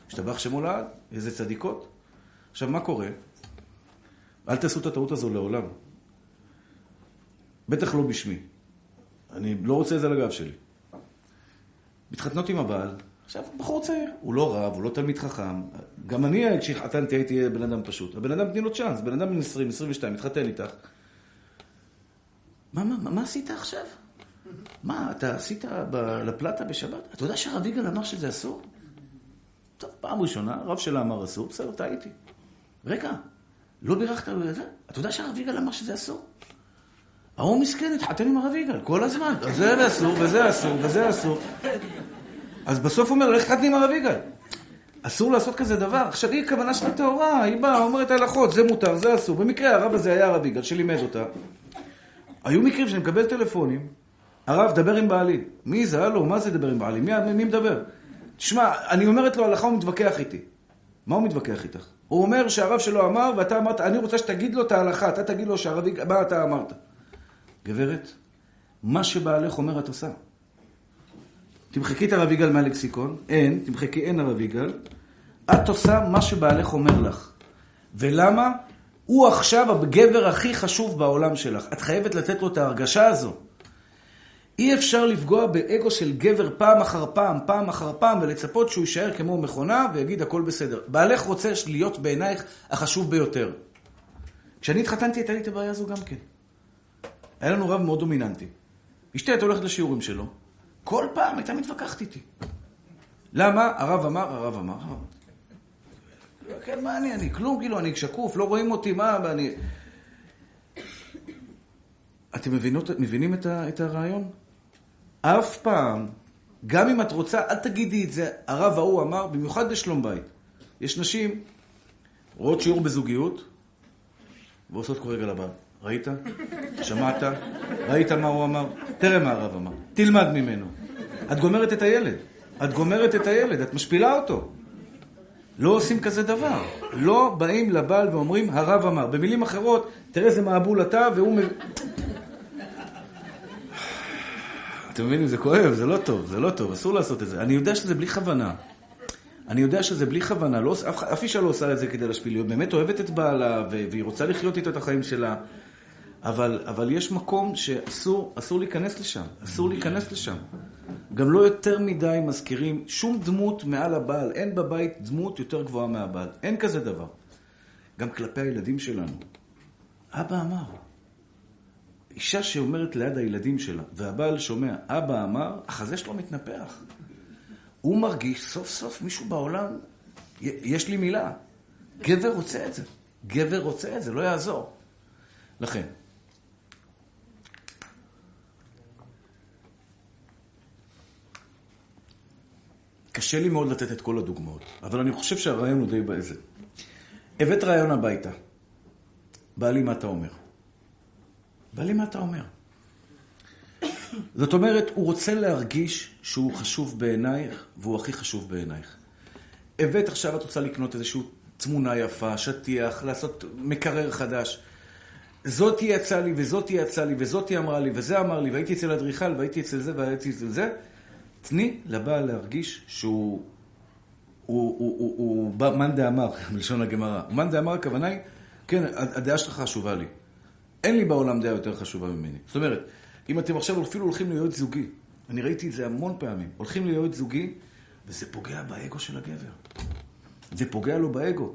השתבח שמולד, איזה צדיקות. עכשיו, מה קורה? אל תעשו את הטעות הזו לעולם. בטח לא בשמי. אני לא רוצה את זה לגב שלי. מתחתנות עם הבעל, עכשיו, בחור צעיר. הוא לא רב, הוא לא תלמיד חכם. גם אני, כשהתחתנתי, הייתי בן אדם פשוט. הבן אדם תני לו צ'אנס. בן אדם בן עשרים, עשרים ושתיים, התחתן איתך. מה, מה, מה, מה עשית עכשיו? מה, אתה עשית ב- לפלטה בשבת? אתה יודע שהרב יגאל אמר שזה אסור? טוב, פעם ראשונה, הרב שלה אמר אסור, בסדר, טעיתי. רגע, לא בירכת על זה? אתה יודע שהרב יגאל אמר שזה אסור? ההוא מסכן, התחתן עם הרב יגאל, כל הזמן. אז זה אסור, וזה אסור, וזה אסור. אז בסוף הוא אומר, לך תחתני עם הרב יגאל. אסור לעשות כזה דבר. עכשיו, היא כוונה של התורה, היא באה, אומרת ההלכות, זה מותר, זה אסור. במקרה, הרב הזה היה הרב יגאל, שלימד אותה. היו מקרים שאני מקבל טלפונים, הרב, דבר עם בעלי. מי זה? הלו, מה זה דבר עם בעלי? מי, מי מדבר? תשמע, אני אומרת לו, הלכה הוא מתווכח איתי. מה הוא מתווכח איתך? הוא אומר שהרב שלו אמר, ואתה אמרת, אני רוצה שתגיד לו את ההלכה, אתה תגיד לו שהרב, מה אתה אמרת? גברת, מה שבעלך אומר את עושה. תמחקי את הרב יגאל מהלקסיקון, אין, תמחקי אין הרב יגאל, את עושה מה שבעלך אומר לך. ולמה? הוא עכשיו הגבר הכי חשוב בעולם שלך. את חייבת לתת לו את ההרגשה הזו. אי אפשר לפגוע באגו של גבר פעם אחר פעם, פעם אחר פעם, ולצפות שהוא יישאר כמו מכונה ויגיד הכל בסדר. בעלך רוצה להיות בעינייך החשוב ביותר. כשאני התחתנתי, הייתה לי את הבעיה הזו גם כן. היה לנו רב מאוד דומיננטי. אשתי הייתה הולכת לשיעורים שלו. כל פעם הייתה מתווכחת איתי. למה? הרב אמר, הרב אמר. כן, מה אני? אני כלום, כאילו, אני שקוף, לא רואים אותי, מה, ואני... אתם מבינות, מבינים את, ה, את הרעיון? אף פעם, גם אם את רוצה, אל תגידי את זה, הרב ההוא אמר, במיוחד לשלום בית. יש נשים, רואות שיעור בזוגיות, ועושות קורג על הבא. ראית? שמעת? ראית מה הוא אמר? תראה מה הרב אמר. תלמד ממנו. את גומרת את הילד. את גומרת את הילד, את משפילה אותו. לא עושים כזה דבר. לא באים לבעל ואומרים, הרב אמר. במילים אחרות, תראה זה מעבול אתה, והוא מבין... אתם מבינים, זה כואב, זה לא טוב, זה לא טוב, אסור לעשות את זה. אני יודע שזה בלי כוונה. אני יודע שזה בלי כוונה. לא, אף, אף אישה לא עושה את זה כדי להשפיל. היא באמת אוהבת את בעלה, והיא רוצה לחיות איתו את החיים שלה. אבל, אבל יש מקום שאסור, אסור להיכנס לשם. אסור להיכנס לשם. גם לא יותר מדי מזכירים שום דמות מעל הבעל. אין בבית דמות יותר גבוהה מהבעל. אין כזה דבר. גם כלפי הילדים שלנו. אבא אמר. אישה שאומרת ליד הילדים שלה, והבעל שומע, אבא אמר, החזה שלו מתנפח. הוא מרגיש סוף סוף מישהו בעולם, יש לי מילה. גבר רוצה את זה. גבר רוצה את זה, לא יעזור. לכן, קשה לי מאוד לתת את כל הדוגמאות, אבל אני חושב שהרעיון הוא די באיזה. הבאת רעיון הביתה. בעלי מה אתה אומר? בעלי מה אתה אומר? זאת אומרת, הוא רוצה להרגיש שהוא חשוב בעינייך, והוא הכי חשוב בעינייך. הבאת עכשיו את רוצה לקנות איזושהי תמונה יפה, שטיח, לעשות מקרר חדש. זאת יצא לי, וזאת יצא לי, וזאת אמרה לי, וזה אמר לי, והייתי אצל אדריכל, והייתי אצל זה, והייתי אצל זה. תני לבעל להרגיש שהוא... הוא, הוא, הוא, הוא, הוא מן דאמר, מלשון הגמרא. מן דאמר הכוונה היא, כן, הדעה שלך חשובה לי. אין לי בעולם דעה יותר חשובה ממני. זאת אומרת, אם אתם עכשיו אפילו הולכים להיות זוגי, אני ראיתי את זה המון פעמים, הולכים להיות זוגי, וזה פוגע באגו של הגבר. זה פוגע לו באגו.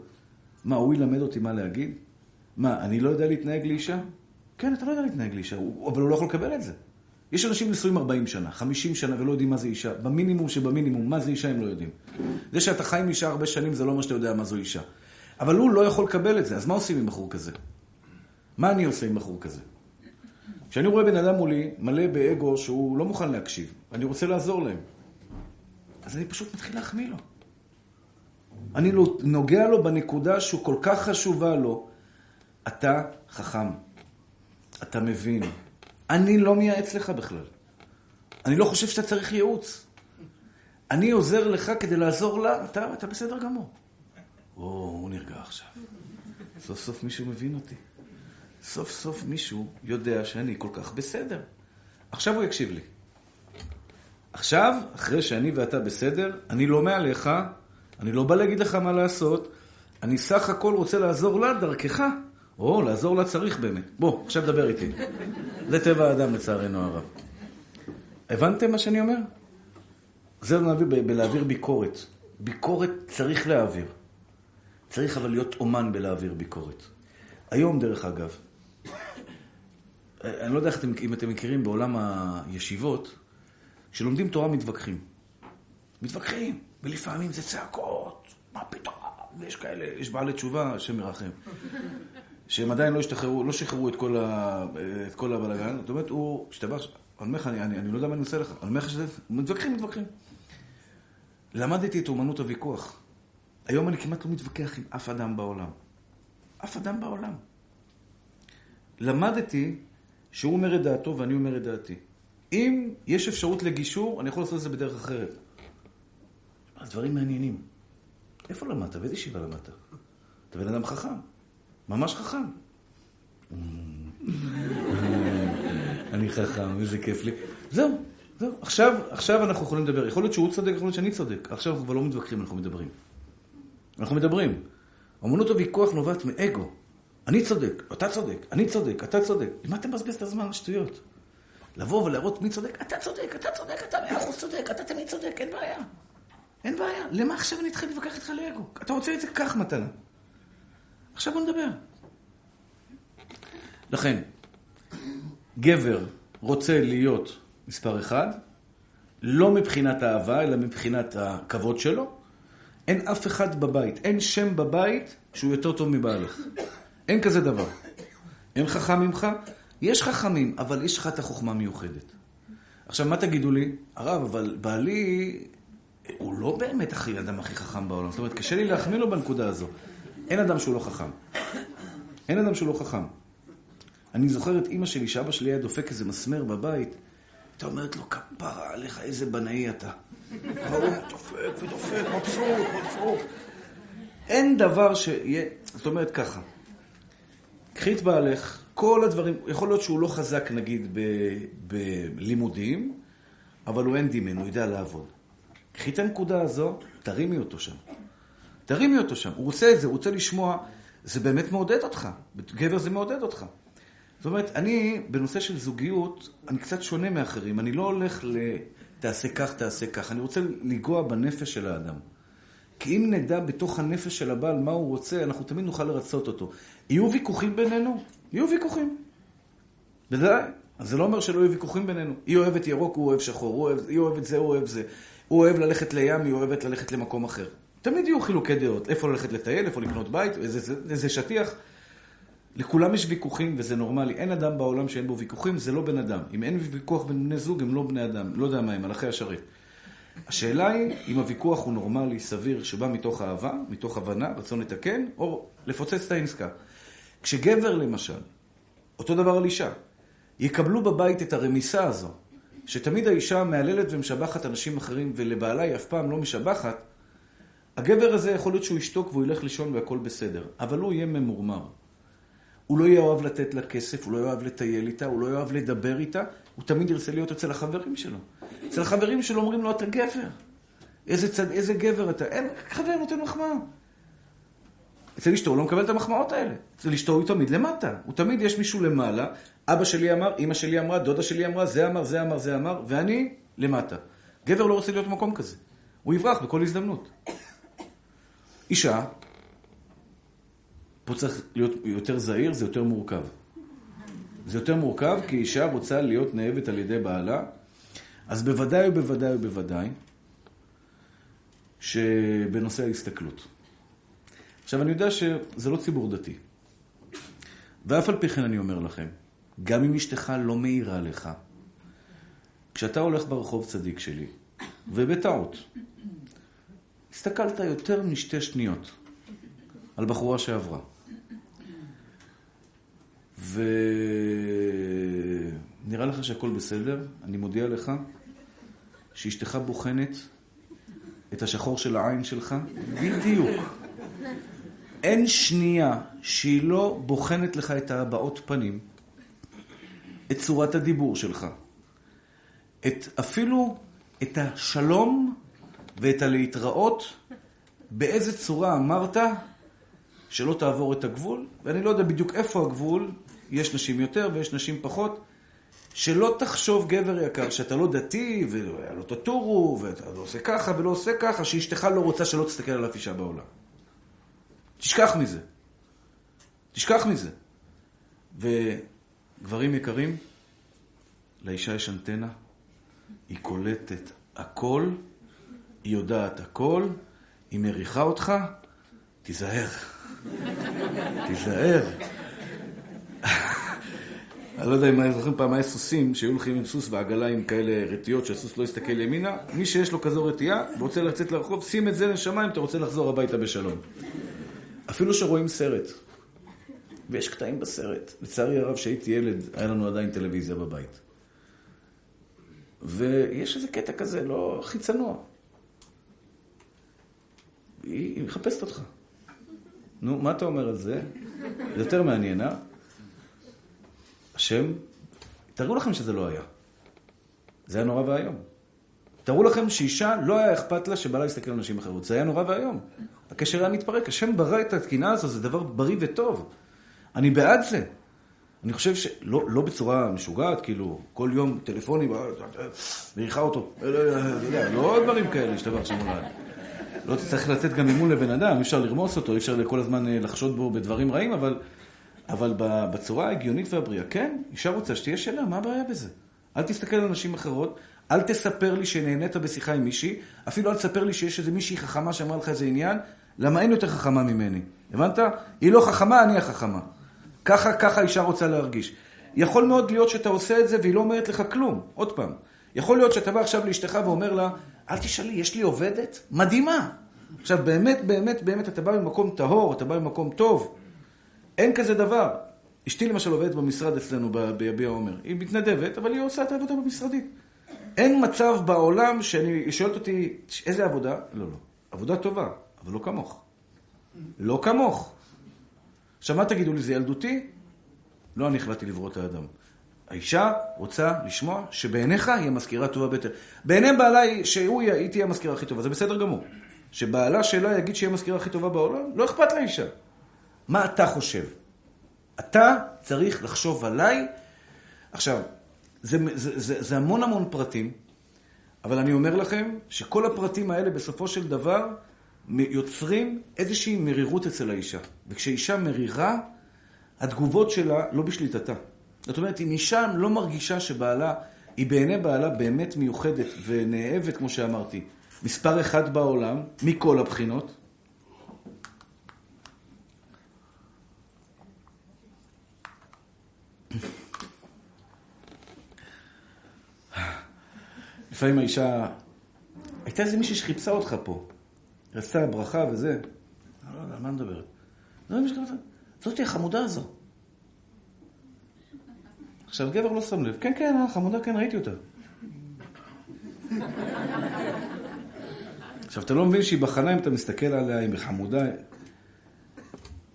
מה, הוא ילמד אותי מה להגיד? מה, אני לא יודע להתנהג לאישה? כן, אתה לא יודע להתנהג לאישה, אבל הוא לא יכול לקבל את זה. יש אנשים נשואים ארבעים שנה, חמישים שנה, ולא יודעים מה זה אישה. במינימום שבמינימום, מה זה אישה הם לא יודעים. זה שאתה חי עם אישה הרבה שנים, זה לא מה שאתה יודע מה זו אישה. אבל הוא לא יכול לקבל את זה, אז מה עושים עם בחור כזה? מה אני עושה עם בחור כזה? כשאני רואה בן אדם מולי מלא באגו שהוא לא מוכן להקשיב, אני רוצה לעזור להם. אז אני פשוט מתחיל להחמיא לו. אני נוגע לו בנקודה שהוא כל כך חשובה לו. אתה חכם. אתה מבין. אני לא מייעץ לך בכלל. אני לא חושב שאתה צריך ייעוץ. אני עוזר לך כדי לעזור לה. אתה, אתה בסדר גמור. או, הוא נרגע עכשיו. סוף סוף מישהו מבין אותי. סוף סוף מישהו יודע שאני כל כך בסדר. עכשיו הוא יקשיב לי. עכשיו, אחרי שאני ואתה בסדר, אני לא מעליך, אני לא בא להגיד לך מה לעשות, אני סך הכל רוצה לעזור לה דרכך. או, לעזור לה צריך באמת. בוא, עכשיו דבר איתי. זה טבע האדם לצערנו הרב. הבנתם מה שאני אומר? זה נעביר ב- בלהעביר ביקורת. ביקורת צריך להעביר. צריך אבל להיות אומן בלהעביר ביקורת. היום דרך אגב, אני לא יודע אם אתם מכירים בעולם הישיבות, כשלומדים תורה מתווכחים. מתווכחים, ולפעמים זה צעקות. מה פתאום? יש כאלה, יש בעלי תשובה שמרחם. שהם עדיין לא השתחררו, לא שחררו את כל, ה, את כל הבלגן. זאת אומרת, הוא, שתבח, אני, אני, אני, אני לא יודע מה אני עושה לך, אני שזה, מתווכחים, מתווכחים. למדתי את אומנות הוויכוח. היום אני כמעט לא מתווכח עם אף אדם בעולם. אף אדם בעולם. למדתי שהוא אומר את דעתו ואני אומר את דעתי. אם יש אפשרות לגישור, אני יכול לעשות את זה בדרך אחרת. הדברים מעניינים. איפה למדת? באיזה ישיבה למדת? אתה בן אדם חכם. ממש חכם. אני חכם, איזה כיף לי. זהו, זהו. עכשיו, עכשיו אנחנו יכולים לדבר. יכול להיות שהוא צודק, יכול להיות שאני צודק. עכשיו אנחנו כבר לא מתווכחים, אנחנו מדברים. אנחנו מדברים. אמנות הוויכוח נובעת מאגו. אני צודק, אתה צודק, אני צודק, אתה צודק. למה אתם מבזבזים את הזמן על שטויות? לבוא ולהראות מי צודק, אתה צודק, אתה צודק, אתה מאה אחוז צודק, אתה תמיד צודק, אין בעיה. אין בעיה. למה עכשיו אני אתחיל להתווכח איתך לאגו? אתה רוצה את זה כך מתנה. עכשיו בוא נדבר. לכן, גבר רוצה להיות מספר אחד, לא מבחינת האהבה, אלא מבחינת הכבוד שלו. אין אף אחד בבית, אין שם בבית שהוא יותר טוב מבעלך. אין כזה דבר. אין חכם ממך? יש חכמים, אבל יש לך את החוכמה מיוחדת. עכשיו, מה תגידו לי? הרב, אבל בעלי, הוא לא באמת הכי אדם הכי חכם בעולם. זאת אומרת, קשה לי להחמיא לו בנקודה הזו. אין אדם שהוא לא חכם. אין אדם שהוא לא חכם. אני זוכר את אמא שלי, שאבא שלי היה דופק איזה מסמר בבית, אתה אומרת לו, כפרה עליך, איזה בנאי אתה. והוא דופק ודופק, מבסור, מבסור. אין דבר שיהיה, זאת אומרת ככה, קחי את בעלך, כל הדברים, יכול להיות שהוא לא חזק נגיד בלימודים, אבל הוא אין דימן, הוא יודע לעבוד. קחי את הנקודה הזו, תרימי אותו שם. תרימי אותו שם, הוא רוצה את זה, הוא רוצה לשמוע, זה באמת מעודד אותך, גבר זה מעודד אותך. זאת אומרת, אני, בנושא של זוגיות, אני קצת שונה מאחרים. אני לא הולך לתעשה כך, תעשה כך. אני רוצה לגוע בנפש של האדם. כי אם נדע בתוך הנפש של הבעל מה הוא רוצה, אנחנו תמיד נוכל לרצות אותו. יהיו ויכוחים בינינו? יהיו ויכוחים. בוודאי. אז זה לא אומר שלא יהיו ויכוחים בינינו. היא אוהבת ירוק, הוא אוהב שחור. היא אוהבת זה, הוא אוהב זה. הוא אוהב ללכת לים, היא אוהבת ללכת למקום אחר. תמיד יהיו חילוקי דעות. איפה ללכת לטייל, איפה לקנות בית, איזה, איזה שטיח. לכולם יש ויכוחים, וזה נורמלי. אין אדם בעולם שאין בו ויכוחים, זה לא בן אדם. אם אין ויכוח בין בני זוג, הם לא בני אדם. לא יודע מה, הם הלכי השרת. השאלה היא, אם הוויכוח הוא נורמלי, סביר, שבא מתוך אהבה, מתוך הבנה, רצון לתקן, או לפוצץ את העסקה. כשגבר, למשל, אותו דבר על אישה, יקבלו בבית את הרמיסה הזו, שתמיד האישה מעללת ומשבחת אנשים אחרים, ולבעלה היא אף פעם לא משבחת, הגבר הזה יכול להיות שהוא ישתוק והוא ילך לישון והכל בסדר, אבל הוא יהיה ממורמר. הוא לא יאהב לתת לה כסף, הוא לא יאהב לטייל איתה, הוא לא יאהב לדבר איתה, הוא תמיד ירצה להיות אצל החברים שלו. אצל החברים שלו אומרים לו, אתה גבר. איזה, צד, איזה גבר אתה? אין, חבר נותן מחמאה. אצל אשתו הוא לא מקבל את המחמאות האלה. אצל אשתו הוא תמיד למטה. הוא תמיד יש מישהו למעלה. אבא שלי אמר, אמא שלי אמרה, דודה שלי אמרה, זה אמר, זה אמר, זה אמר, ואני למטה. גבר לא רוצה להיות במקום כזה. הוא יברח בכל הזדמנות. אישה, פה צריך להיות יותר זהיר, זה יותר מורכב. זה יותר מורכב כי אישה רוצה להיות נאהבת על ידי בעלה. אז בוודאי ובוודאי ובוודאי שבנושא ההסתכלות. עכשיו אני יודע שזה לא ציבור דתי. ואף על פי כן אני אומר לכם, גם אם אשתך לא מאירה לך, כשאתה הולך ברחוב צדיק שלי, ובטעות, הסתכלת יותר משתי שניות על בחורה שעברה. ונראה לך שהכל בסדר, אני מודיע לך שאשתך בוחנת את השחור של העין שלך בדיוק. אין שנייה שהיא לא בוחנת לך את הבעות פנים, את צורת הדיבור שלך, את אפילו את השלום ואת הלהתראות באיזה צורה אמרת שלא תעבור את הגבול, ואני לא יודע בדיוק איפה הגבול, יש נשים יותר ויש נשים פחות, שלא תחשוב גבר יקר, שאתה לא דתי, ולא תטורו, ואתה לא עושה ככה ולא עושה ככה, שאשתך לא רוצה שלא תסתכל על אף אישה בעולם. תשכח מזה. תשכח מזה. וגברים יקרים, לאישה יש אנטנה, היא קולטת הכל, היא יודעת הכל, היא מריחה אותך, תיזהר. תיזהר. אני לא יודע אם אני זוכרים פעם, היה סוסים שהיו הולכים עם סוס ועגלה עם כאלה רטיות שהסוס לא יסתכל ימינה. מי שיש לו כזו רטייה ורוצה לצאת לרחוב, שים את זה לשמיים, אתה רוצה לחזור הביתה בשלום. אפילו שרואים סרט, ויש קטעים בסרט. לצערי הרב, שהייתי ילד, היה לנו עדיין טלוויזיה בבית. ויש איזה קטע כזה, לא הכי צנוע. היא מחפשת אותך. נו, מה אתה אומר על זה? זה יותר מעניין, אה? השם, תראו לכם שזה לא היה. זה היה נורא והיום. תראו לכם שאישה לא היה אכפת לה שבא לה להסתכל על נשים אחרות. זה היה נורא והיום. הקשר היה מתפרק. השם ברא את התקינה הזו, זה דבר בריא וטוב. אני בעד זה. אני חושב שלא לא בצורה משוגעת, כאילו, כל יום טלפונים, מריחה אותו. לא דברים כאלה, השתבר שם אולי. לא צריך לתת גם אימון לבן אדם, אי אפשר לרמוס אותו, אי אפשר כל הזמן לחשוד בו בדברים רעים, אבל... אבל בצורה ההגיונית והבריאה, כן, אישה רוצה שתהיה שאלה, מה הבעיה בזה? אל תסתכל על נשים אחרות, אל תספר לי שנהנית בשיחה עם מישהי, אפילו אל תספר לי שיש איזה מישהי חכמה שאמרה לך איזה עניין, למה אין יותר חכמה ממני? הבנת? היא לא חכמה, אני החכמה. ככה, ככה אישה רוצה להרגיש. יכול מאוד להיות שאתה עושה את זה והיא לא אומרת לך כלום, עוד פעם. יכול להיות שאתה בא עכשיו לאשתך ואומר לה, אל תשאלי, יש לי עובדת? מדהימה. עכשיו, באמת, באמת, באמת, אתה בא ממקום טהור, אתה בא ממקום טוב. אין כזה דבר. אשתי למשל עובדת במשרד אצלנו ביביע עומר. היא מתנדבת, אבל היא עושה את העבודה במשרדית. אין מצב בעולם שאני שואלת אותי, איזה עבודה? לא, לא. עבודה טובה, אבל לא כמוך. לא כמוך. עכשיו, מה תגידו לי, זה ילדותי? לא, אני החלטתי לברוא את האדם. האישה רוצה לשמוע שבעיניך היא המזכירה הטובה ביותר. בעיני בעלה שהוא היא תהיה המזכירה הכי טובה. זה בסדר גמור. שבעלה שלה יגיד שהיא המזכירה הכי טובה בעולם, לא אכפת לאישה. מה אתה חושב? אתה צריך לחשוב עליי. עכשיו, זה, זה, זה, זה המון המון פרטים, אבל אני אומר לכם שכל הפרטים האלה בסופו של דבר יוצרים איזושהי מרירות אצל האישה. וכשאישה מרירה, התגובות שלה לא בשליטתה. זאת אומרת, אם אישה לא מרגישה שבעלה, היא בעיני בעלה באמת מיוחדת ונאהבת, כמו שאמרתי, מספר אחד בעולם, מכל הבחינות, לפעמים האישה, הייתה איזה מישהי שחיפשה אותך פה, רצתה ברכה וזה, לא יודע, מה מדברת? זאת היא החמודה הזו. עכשיו גבר לא שם לב, כן, כן, החמודה, כן, ראיתי אותה. עכשיו אתה לא מבין שהיא בחנה אם אתה מסתכל עליה, היא בחמודה.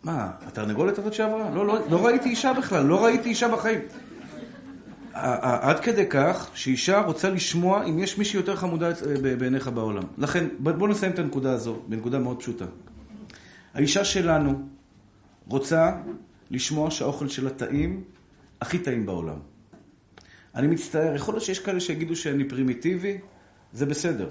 מה, התרנגולת הזאת שעברה? לא, לא, לא ראיתי אישה בכלל, לא ראיתי אישה בחיים. עד כדי כך שאישה רוצה לשמוע אם יש מישהי יותר חמודה בעיניך בעולם. לכן, בוא נסיים את הנקודה הזו, בנקודה מאוד פשוטה. האישה שלנו רוצה לשמוע שהאוכל של הטעים הכי טעים בעולם. אני מצטער, יכול להיות שיש כאלה שיגידו שאני פרימיטיבי, זה בסדר.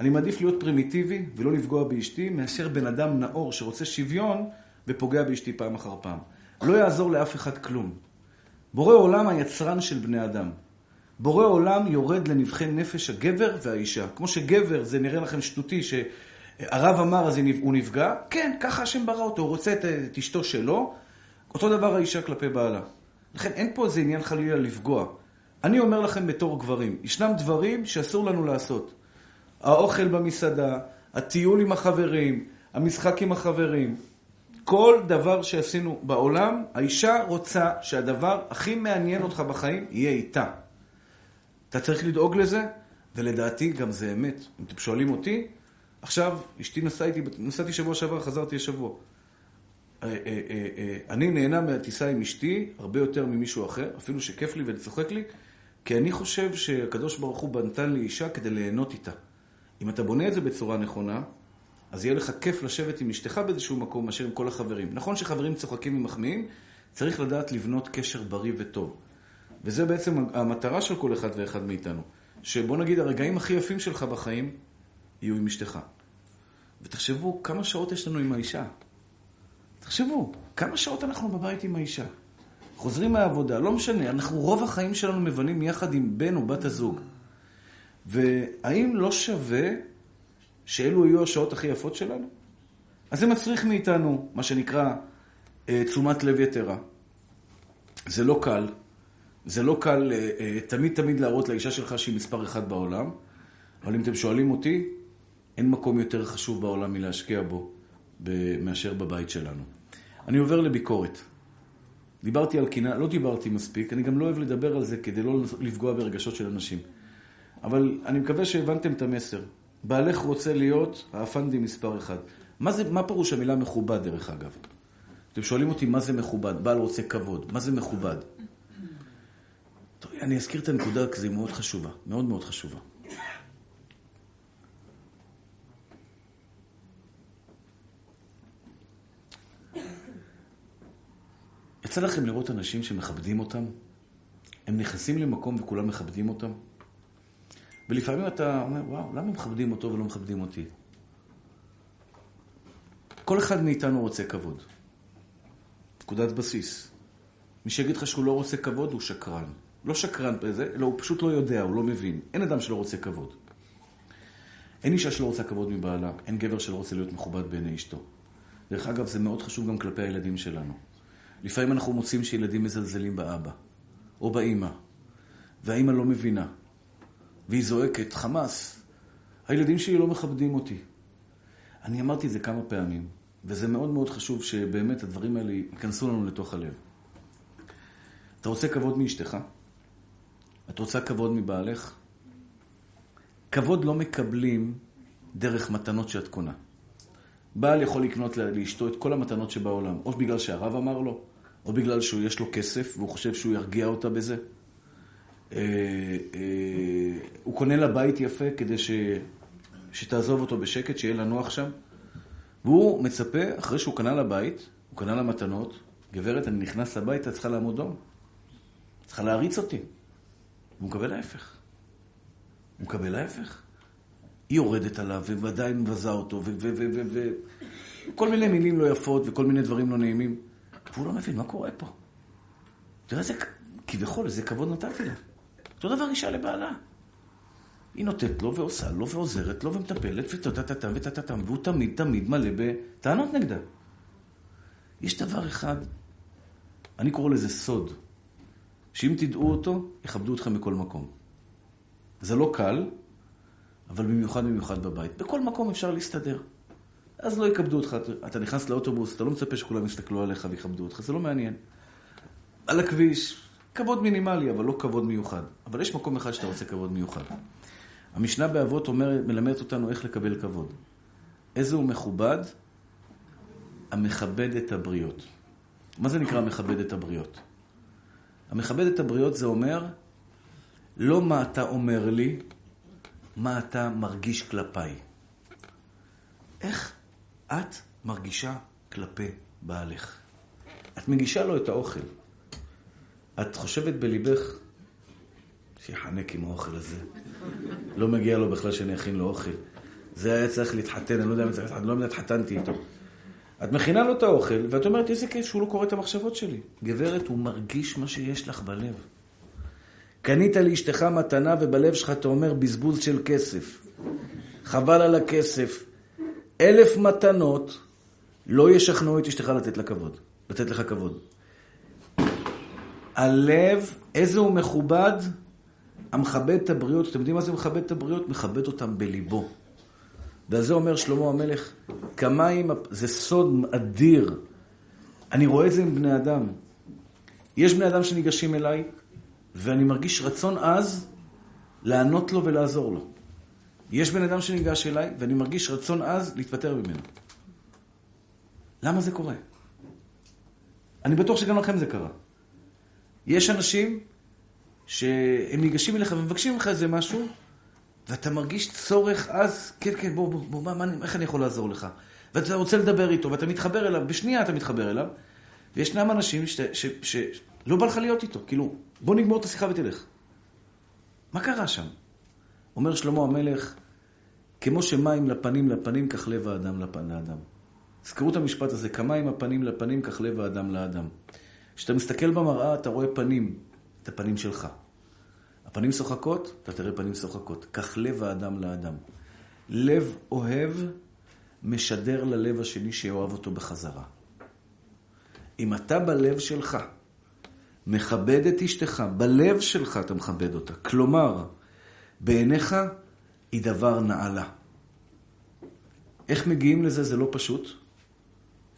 אני מעדיף להיות פרימיטיבי ולא לפגוע באשתי, מאשר בן אדם נאור שרוצה שוויון ופוגע באשתי פעם אחר פעם. לא יעזור לאף אחד כלום. בורא עולם היצרן של בני אדם. בורא עולם יורד לנבחי נפש הגבר והאישה. כמו שגבר, זה נראה לכם שטותי, שהרב אמר אז הוא נפגע. כן, ככה השם ברא אותו, הוא רוצה את, את אשתו שלו. אותו דבר האישה כלפי בעלה. לכן אין פה איזה עניין חלילה לפגוע. אני אומר לכם בתור גברים, ישנם דברים שאסור לנו לעשות. האוכל במסעדה, הטיול עם החברים, המשחק עם החברים. כל דבר שעשינו בעולם, האישה רוצה שהדבר הכי מעניין אותך בחיים יהיה איתה. אתה צריך לדאוג לזה, ולדעתי גם זה אמת. אם אתם שואלים אותי, עכשיו אשתי נסעתי, נסעתי שבוע שעבר, חזרתי השבוע. אני נהנה מהטיסה עם אשתי הרבה יותר ממישהו אחר, אפילו שכיף לי ולצוחק לי, כי אני חושב שהקדוש ברוך הוא נתן לי אישה כדי ליהנות איתה. אם אתה בונה את זה בצורה נכונה, אז יהיה לך כיף לשבת עם אשתך באיזשהו מקום, מאשר עם כל החברים. נכון שחברים צוחקים ומחמיאים, צריך לדעת לבנות קשר בריא וטוב. וזה בעצם המטרה של כל אחד ואחד מאיתנו. שבוא נגיד, הרגעים הכי יפים שלך בחיים יהיו עם אשתך. ותחשבו כמה שעות יש לנו עם האישה. תחשבו, כמה שעות אנחנו בבית עם האישה. חוזרים מהעבודה, לא משנה, אנחנו רוב החיים שלנו מבנים יחד עם בן או בת הזוג. והאם לא שווה שאלו יהיו השעות הכי יפות שלנו? אז זה מצריך מאיתנו, מה שנקרא, תשומת לב יתרה. זה לא קל. זה לא קל תמיד תמיד להראות לאישה שלך שהיא מספר אחד בעולם. אבל אם אתם שואלים אותי, אין מקום יותר חשוב בעולם מלהשקיע בו מאשר בבית שלנו. אני עובר לביקורת. דיברתי על קינה, לא דיברתי מספיק, אני גם לא אוהב לדבר על זה כדי לא לפגוע ברגשות של אנשים. אבל אני מקווה שהבנתם את המסר. בעלך רוצה להיות האפנדי מספר אחד. מה, זה, מה פירוש המילה מכובד דרך אגב? אתם שואלים אותי מה זה מכובד, בעל רוצה כבוד, מה זה מכובד? טוב, אני אזכיר את הנקודה כי זה מאוד חשובה, מאוד מאוד חשובה. יצא לכם לראות אנשים שמכבדים אותם? הם נכנסים למקום וכולם מכבדים אותם? ולפעמים אתה אומר, וואו, למה מכבדים אותו ולא מכבדים אותי? כל אחד מאיתנו רוצה כבוד. נקודת בסיס. מי שיגיד לך שהוא לא רוצה כבוד הוא שקרן. לא שקרן בזה, אלא הוא פשוט לא יודע, הוא לא מבין. אין אדם שלא רוצה כבוד. אין אישה שלא רוצה כבוד מבעלה. אין גבר שלא רוצה להיות מכובד בעיני אשתו. דרך אגב, זה מאוד חשוב גם כלפי הילדים שלנו. לפעמים אנחנו מוצאים שילדים מזלזלים באבא או באמא, והאמא לא מבינה, והיא זועקת, חמאס, הילדים שלי לא מכבדים אותי. אני אמרתי את זה כמה פעמים, וזה מאוד מאוד חשוב שבאמת הדברים האלה יכנסו לנו לתוך הלב. אתה רוצה כבוד מאשתך? את רוצה כבוד מבעלך? כבוד לא מקבלים דרך מתנות שאת קונה. בעל יכול לקנות לאשתו את כל המתנות שבעולם, או בגלל שהרב אמר לו, או בגלל שיש לו כסף והוא חושב שהוא ירגיע אותה בזה. הוא קונה לה בית יפה כדי שתעזוב אותו בשקט, שיהיה לנוח שם. והוא מצפה, אחרי שהוא קנה לה בית, הוא קנה לה מתנות, גברת, אני נכנס לבית, את צריכה לעמוד דום. צריכה להריץ אותי. והוא מקבל ההפך. הוא מקבל ההפך. היא יורדת עליו, וודאי מבזה אותו, וכל מיני מילים לא יפות, וכל מיני דברים לא נעימים. והוא לא מבין, מה קורה פה? תראה איזה... כביכול, איזה כבוד נתתי לה. אותו דבר אישה לבעלה. היא נותנת לו ועושה לו ועוזרת לו ומטפלת ותתתתם ותתתם, והוא תמיד תמיד מלא בטענות נגדה. יש דבר אחד, אני קורא לזה סוד, שאם תדעו אותו, יכבדו אתכם מכל מקום. זה לא קל, אבל במיוחד במיוחד בבית. בכל מקום אפשר להסתדר. אז לא יכבדו אותך. אתה נכנס לאוטובוס, אתה לא מצפה שכולם יסתכלו עליך ויכבדו אותך, זה לא מעניין. על הכביש... כבוד מינימלי, אבל לא כבוד מיוחד. אבל יש מקום אחד שאתה רוצה כבוד מיוחד. המשנה באבות אומר, מלמדת אותנו איך לקבל כבוד. איזה הוא מכובד? המכבד את הבריות. מה זה נקרא מכבד את הבריות? המכבד את הבריות זה אומר, לא מה אתה אומר לי, מה אתה מרגיש כלפיי. איך את מרגישה כלפי בעלך? את מגישה לו את האוכל. את חושבת בליבך שיחנק עם האוכל הזה. לא מגיע לו בכלל שאני אכין לו אוכל. זה היה צריך להתחתן, אני לא יודע אם צריך להתחתן, לא יודע, התחתנתי איתו. את מכינה לו את האוכל, ואת אומרת, איזה כיף שהוא לא קורא את המחשבות שלי. גברת, הוא מרגיש מה שיש לך בלב. קנית לאשתך מתנה, ובלב שלך אתה אומר, בזבוז של כסף. חבל על הכסף. אלף מתנות לא ישכנעו את אשתך לתת לה כבוד. לתת לך כבוד. הלב, איזה הוא מכובד? המכבד את הבריות. אתם יודעים מה זה מכבד את הבריות? מכבד אותם בליבו. ועל זה אומר שלמה המלך, כמיים, זה סוד אדיר. אני רואה את זה עם בני אדם. יש בני אדם שניגשים אליי, ואני מרגיש רצון אז לענות לו ולעזור לו. יש בן אדם שניגש אליי, ואני מרגיש רצון אז להתפטר ממנו. למה זה קורה? אני בטוח שגם לכם זה קרה. יש אנשים שהם ניגשים אליך ומבקשים לך איזה משהו, ואתה מרגיש צורך אז, כן, כן, בוא, בוא, בוא, מה, איך אני יכול לעזור לך? ואתה רוצה לדבר איתו, ואתה מתחבר אליו, בשנייה אתה מתחבר אליו, וישנם אנשים ש, ש, ש, שלא בא לך להיות איתו, כאילו, בוא נגמור את השיחה ותלך. מה קרה שם? אומר שלמה המלך, כמו שמים לפנים לפנים, כך לב האדם לפן לאדם. תזכרו את המשפט הזה, כמיים הפנים לפנים, כך לב האדם לאדם. כשאתה מסתכל במראה, אתה רואה פנים, את הפנים שלך. הפנים שוחקות, אתה תראה פנים שוחקות. כך לב האדם לאדם. לב אוהב משדר ללב השני שאוהב אותו בחזרה. אם אתה בלב שלך, מכבד את אשתך, בלב שלך אתה מכבד אותה. כלומר, בעיניך היא דבר נעלה. איך מגיעים לזה? זה לא פשוט.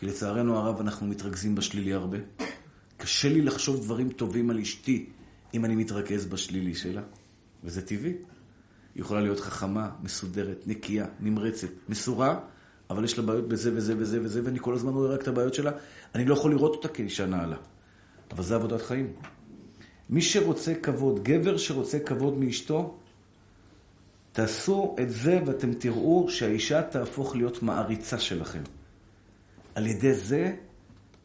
כי לצערנו הרב אנחנו מתרכזים בשלילי הרבה. קשה לי לחשוב דברים טובים על אשתי אם אני מתרכז בשלילי שלה. וזה טבעי. היא יכולה להיות חכמה, מסודרת, נקייה, נמרצת, מסורה, אבל יש לה בעיות בזה וזה וזה וזה, ואני כל הזמן רואה רק את הבעיות שלה. אני לא יכול לראות אותה כאישה נעלה. אבל זה עבודת חיים. מי שרוצה כבוד, גבר שרוצה כבוד מאשתו, תעשו את זה ואתם תראו שהאישה תהפוך להיות מעריצה שלכם. על ידי זה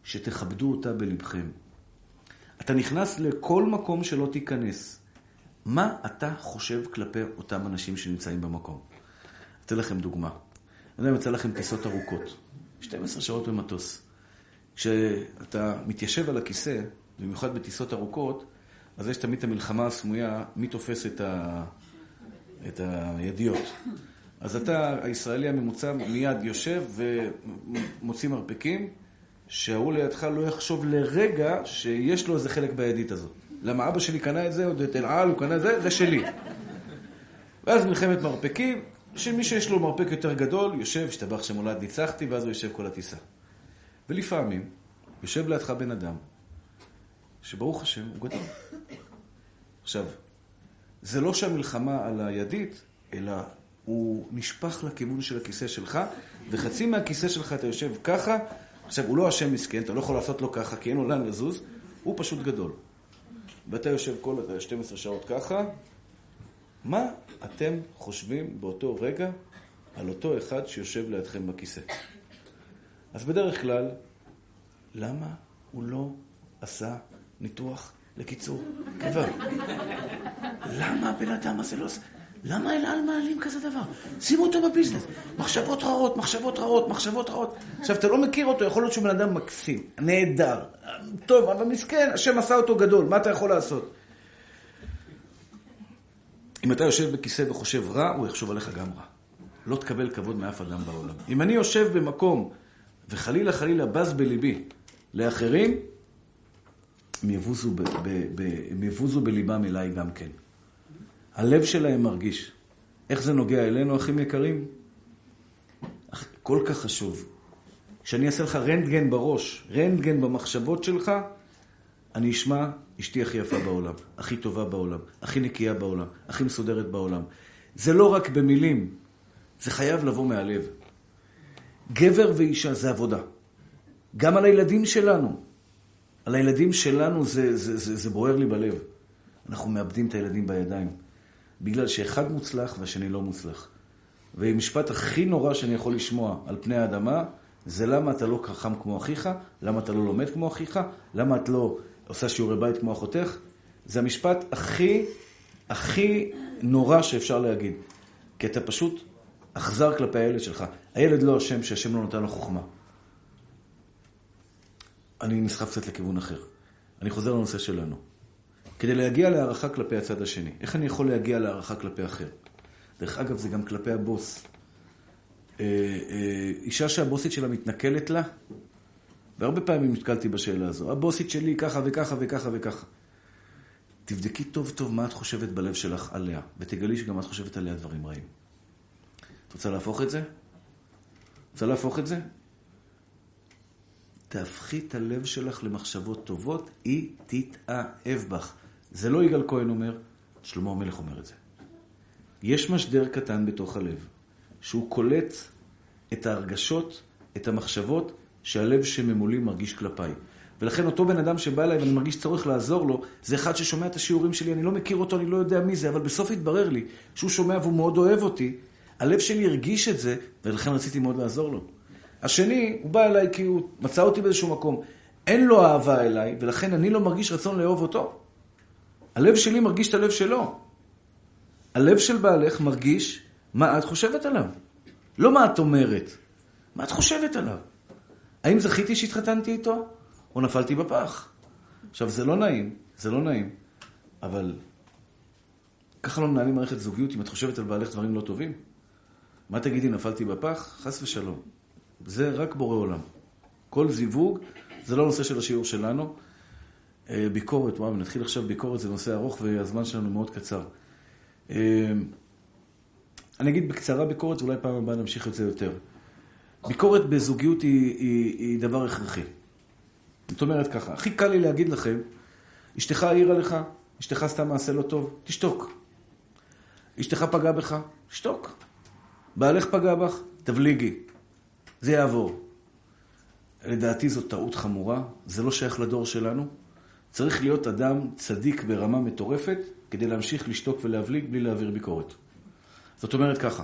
שתכבדו אותה בלבכם. אתה נכנס לכל מקום שלא תיכנס. מה אתה חושב כלפי אותם אנשים שנמצאים במקום? אתן לכם דוגמה. אני מצא לכם טיסות ארוכות. שתים עשרה שעות במטוס. כשאתה מתיישב על הכיסא, במיוחד בטיסות ארוכות, אז יש תמיד המלחמה הסמויה, מי תופס את ה... את הידיעות. אז אתה, הישראלי הממוצע, מיד יושב ומוציא מרפקים, שההוא לידך לא יחשוב לרגע שיש לו איזה חלק בידית הזאת. למה אבא שלי קנה את זה, עוד את אלעל, הוא קנה את זה, זה שלי. ואז מלחמת מרפקים, שמי שיש לו מרפק יותר גדול, יושב, השתבח שמולד, ניצחתי, ואז הוא יושב כל הטיסה. ולפעמים, יושב לידך בן אדם, שברוך השם, הוא גדול. עכשיו, זה לא שהמלחמה על הידית, אלא הוא נשפך לכיוון של הכיסא שלך, וחצי מהכיסא שלך אתה יושב ככה, עכשיו הוא לא השם מסכן, אתה לא יכול לעשות לו ככה, כי אין לו לאן לזוז, הוא פשוט גדול. ואתה יושב כל שתים עשרה שעות ככה, מה אתם חושבים באותו רגע על אותו אחד שיושב לידכם בכיסא? אז בדרך כלל, למה הוא לא עשה ניתוח? לקיצור, כבר. למה הבן אדם הזה לא... למה אלעל מעלים כזה דבר? שימו אותו בביזנס. מחשבות רעות, מחשבות רעות, מחשבות רעות. עכשיו, אתה לא מכיר אותו, יכול להיות שהוא בן אדם מקסים, נהדר. טוב, אבל מסכן, השם עשה אותו גדול, מה אתה יכול לעשות? אם אתה יושב בכיסא וחושב רע, הוא יחשוב עליך גם רע. לא תקבל כבוד מאף אדם בעולם. אם אני יושב במקום, וחלילה חלילה בז בליבי לאחרים, הם יבוזו, ב, ב, ב, הם יבוזו בליבם אליי גם כן. הלב שלהם מרגיש. איך זה נוגע אלינו, אחים יקרים? כל כך חשוב. כשאני אעשה לך רנטגן בראש, רנטגן במחשבות שלך, אני אשמע אשתי הכי יפה בעולם, הכי טובה בעולם, הכי נקייה בעולם, הכי מסודרת בעולם. זה לא רק במילים, זה חייב לבוא מהלב. גבר ואישה זה עבודה. גם על הילדים שלנו. על הילדים שלנו זה, זה, זה, זה בוער לי בלב. אנחנו מאבדים את הילדים בידיים. בגלל שאחד מוצלח והשני לא מוצלח. והמשפט הכי נורא שאני יכול לשמוע על פני האדמה, זה למה אתה לא חכם כמו אחיך, למה אתה לא לומד כמו אחיך, למה את לא עושה שיעורי בית כמו אחותך. זה המשפט הכי, הכי נורא שאפשר להגיד. כי אתה פשוט אכזר כלפי הילד שלך. הילד לא השם שהשם לא נותן לו חוכמה. אני נסחף קצת לכיוון אחר. אני חוזר לנושא שלנו. כדי להגיע להערכה כלפי הצד השני. איך אני יכול להגיע להערכה כלפי אחר? דרך אגב, זה גם כלפי הבוס. אה, אה, אישה שהבוסית שלה מתנכלת לה, והרבה פעמים נתקלתי בשאלה הזו. הבוסית שלי ככה וככה וככה וככה. תבדקי טוב טוב מה את חושבת בלב שלך עליה, ותגלי שגם את חושבת עליה דברים רעים. את רוצה להפוך את זה? רוצה להפוך את זה? תהפכי את הלב שלך למחשבות טובות, היא תתאהב בך. זה לא יגאל כהן אומר, שלמה המלך אומר את זה. יש משדר קטן בתוך הלב, שהוא קולט את ההרגשות, את המחשבות, שהלב שממולי מרגיש כלפיי. ולכן אותו בן אדם שבא אליי ואני מרגיש צורך לעזור לו, זה אחד ששומע את השיעורים שלי, אני לא מכיר אותו, אני לא יודע מי זה, אבל בסוף התברר לי שהוא שומע והוא מאוד אוהב אותי, הלב שלי הרגיש את זה, ולכן רציתי מאוד לעזור לו. השני, הוא בא אליי כי הוא מצא אותי באיזשהו מקום, אין לו אהבה אליי, ולכן אני לא מרגיש רצון לאהוב אותו. הלב שלי מרגיש את הלב שלו. הלב של בעלך מרגיש מה את חושבת עליו. לא מה את אומרת, מה את חושבת עליו. האם זכיתי שהתחתנתי איתו, או נפלתי בפח? עכשיו, זה לא נעים, זה לא נעים, אבל ככה לא מנהלים מערכת זוגיות אם את חושבת על בעלך דברים לא טובים. מה תגידי, נפלתי בפח? חס ושלום. זה רק בורא עולם. כל זיווג, זה לא נושא של השיעור שלנו. ביקורת, וואו, נתחיל עכשיו ביקורת, זה נושא ארוך והזמן שלנו מאוד קצר. אני אגיד בקצרה ביקורת, ואולי פעם הבאה נמשיך את זה יותר. ביקורת בזוגיות היא, היא, היא דבר הכרחי. זאת אומרת ככה, הכי קל לי להגיד לכם, אשתך העירה לך, אשתך סתם מעשה לא טוב, תשתוק. אשתך פגע בך, תשתוק. בעלך פגע בך, תבליגי. זה יעבור. לדעתי זאת טעות חמורה, זה לא שייך לדור שלנו. צריך להיות אדם צדיק ברמה מטורפת, כדי להמשיך לשתוק ולהבליג בלי להעביר ביקורת. זאת אומרת ככה,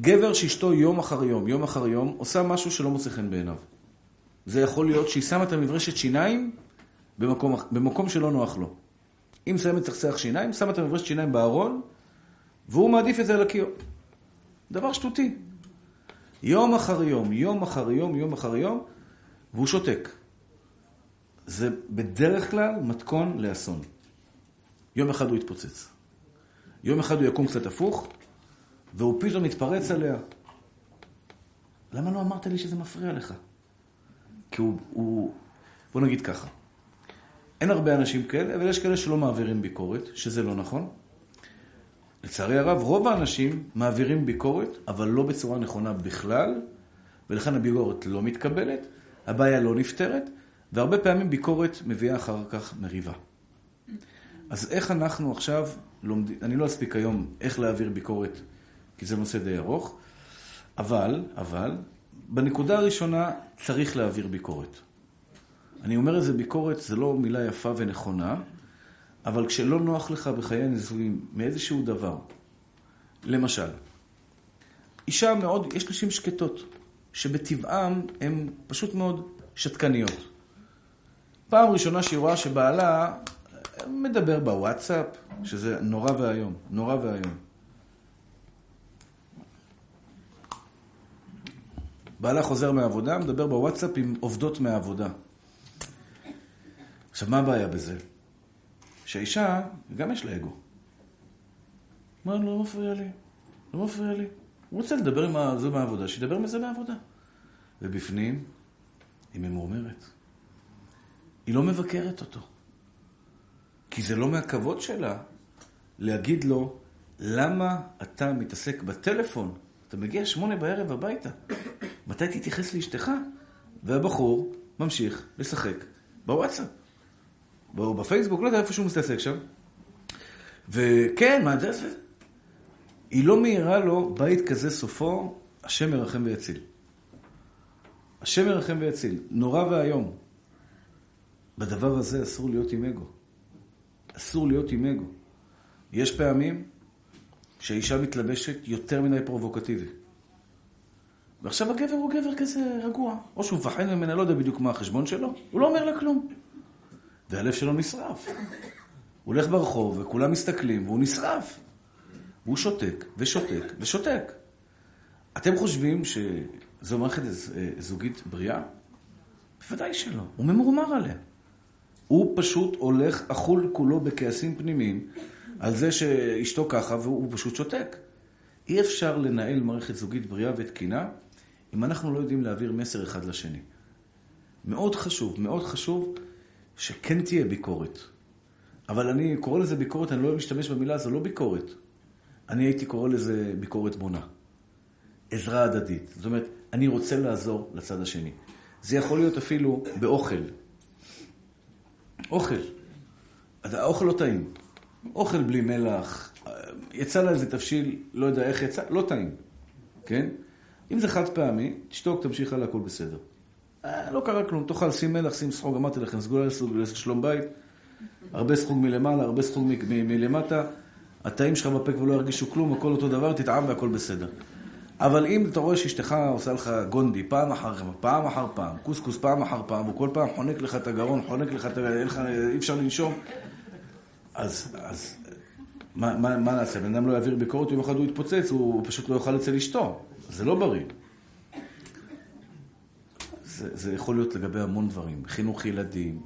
גבר שאשתו יום אחר יום, יום אחר יום, עושה משהו שלא מוצא חן בעיניו. זה יכול להיות שהיא שמה את המברשת שיניים במקום, במקום שלא נוח לו. אם שמת תחסך שיניים, שמה את המברשת שיניים בארון, והוא מעדיף את זה על הכיור. דבר שטותי. יום אחר יום, יום אחר יום, יום אחר יום, והוא שותק. זה בדרך כלל מתכון לאסון. יום אחד הוא יתפוצץ. יום אחד הוא יקום קצת הפוך, והוא פתאום מתפרץ עליה. למה לא אמרת לי שזה מפריע לך? כי הוא, הוא... בוא נגיד ככה. אין הרבה אנשים כאלה, אבל יש כאלה שלא מעבירים ביקורת, שזה לא נכון. לצערי הרב, רוב האנשים מעבירים ביקורת, אבל לא בצורה נכונה בכלל, ולכן הביקורת לא מתקבלת, הבעיה לא נפתרת, והרבה פעמים ביקורת מביאה אחר כך מריבה. אז איך אנחנו עכשיו לומדים, אני לא אספיק היום איך להעביר ביקורת, כי זה נושא די ארוך, אבל, אבל, בנקודה הראשונה צריך להעביר ביקורת. אני אומר את זה ביקורת, זה לא מילה יפה ונכונה, אבל כשלא נוח לך בחיי הנישואים מאיזשהו דבר, למשל, אישה מאוד, יש נשים שקטות, שבטבעם הן פשוט מאוד שתקניות. פעם ראשונה שהיא רואה שבעלה מדבר בוואטסאפ, שזה נורא והיום, נורא והיום. בעלה חוזר מהעבודה, מדבר בוואטסאפ עם עובדות מהעבודה. עכשיו, מה הבעיה בזה? שהאישה, גם יש לה אגו. מה, לא מפריע לי, לא מפריע לי. הוא רוצה לדבר עם זה מהעבודה, שידבר מזה מהעבודה. ובפנים, היא ממורמרת. היא לא מבקרת אותו. כי זה לא מהכבוד שלה להגיד לו, למה אתה מתעסק בטלפון? אתה מגיע שמונה בערב הביתה. מתי תתייחס לאשתך? והבחור ממשיך לשחק בוואטסאפ. או בפייסבוק, לא יודע איפה שהוא מתעסק שם. וכן, מה זה? היא לא מהירה לו, בית כזה סופו, השם מרחם ויציל. השם מרחם ויציל. נורא והיום. בדבר הזה אסור להיות עם אגו. אסור להיות עם אגו. יש פעמים שהאישה מתלבשת יותר מדי פרובוקטיבי. ועכשיו הגבר הוא גבר כזה רגוע. או שהוא מפחד ממנה, לא יודע בדיוק מה החשבון שלו. הוא לא אומר לה כלום. והלב שלו נשרף. הוא הולך ברחוב וכולם מסתכלים והוא נשרף. והוא שותק ושותק ושותק. אתם חושבים שזו מערכת זוגית בריאה? בוודאי שלא. הוא ממורמר עליה. הוא פשוט הולך אכול כולו בכעסים פנימיים על זה שאשתו ככה והוא פשוט שותק. אי אפשר לנהל מערכת זוגית בריאה ותקינה אם אנחנו לא יודעים להעביר מסר אחד לשני. מאוד חשוב, מאוד חשוב שכן תהיה ביקורת. אבל אני קורא לזה ביקורת, אני לא משתמש במילה, זה לא ביקורת. אני הייתי קורא לזה ביקורת בונה. עזרה הדדית. זאת אומרת, אני רוצה לעזור לצד השני. זה יכול להיות אפילו באוכל. אוכל. האוכל לא טעים. אוכל בלי מלח. יצא לה איזה תפשיל, לא יודע איך יצא, לא טעים. כן? אם זה חד פעמי, תשתוק, תמשיך על הכל בסדר. לא קרה כלום, תאכל שים מלח, שים סחוג, אמרתי לכם, סגולה לעשות שלום בית, הרבה סחוג מלמעלה, הרבה סחוג מלמטה, הטעים שלך בפה כבר לא ירגישו כלום, הכל אותו דבר, תתעם והכל בסדר. אבל אם אתה רואה שאשתך עושה לך גונדי, פעם אחר פעם אחר פעם, קוסקוס פעם אחר פעם, וכל פעם חונק לך את הגרון, חונק לך את הגרון, אי אפשר לנשום, אז, אז מה, מה, מה נעשה? בן אדם לא יעביר ביקורת, יום אחד הוא יתפוצץ, הוא פשוט לא יאכל אצל אשתו. זה לא בריא. זה, זה יכול להיות לגבי המון דברים, חינוך ילדים.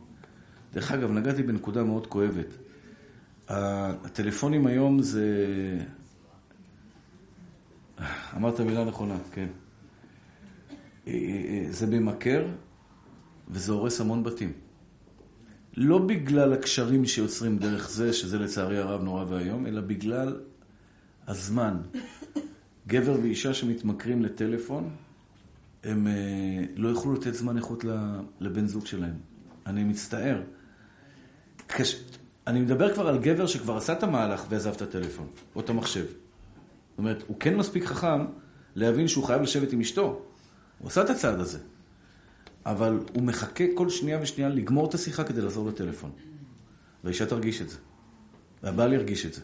דרך אגב, נגעתי בנקודה מאוד כואבת. הטלפונים היום זה... אמרת מילה נכונה, כן. זה במקר, וזה הורס המון בתים. לא בגלל הקשרים שיוצרים דרך זה, שזה לצערי הרב נורא והיום, אלא בגלל הזמן. גבר ואישה שמתמכרים לטלפון, הם לא יוכלו לתת זמן איכות לבן זוג שלהם. אני מצטער. כש... אני מדבר כבר על גבר שכבר עשה את המהלך ועזב את הטלפון, או את המחשב. זאת אומרת, הוא כן מספיק חכם להבין שהוא חייב לשבת עם אשתו. הוא עשה את הצעד הזה. אבל הוא מחכה כל שנייה ושנייה לגמור את השיחה כדי לעזור לטלפון. והאישה תרגיש את זה. והבעל ירגיש את זה.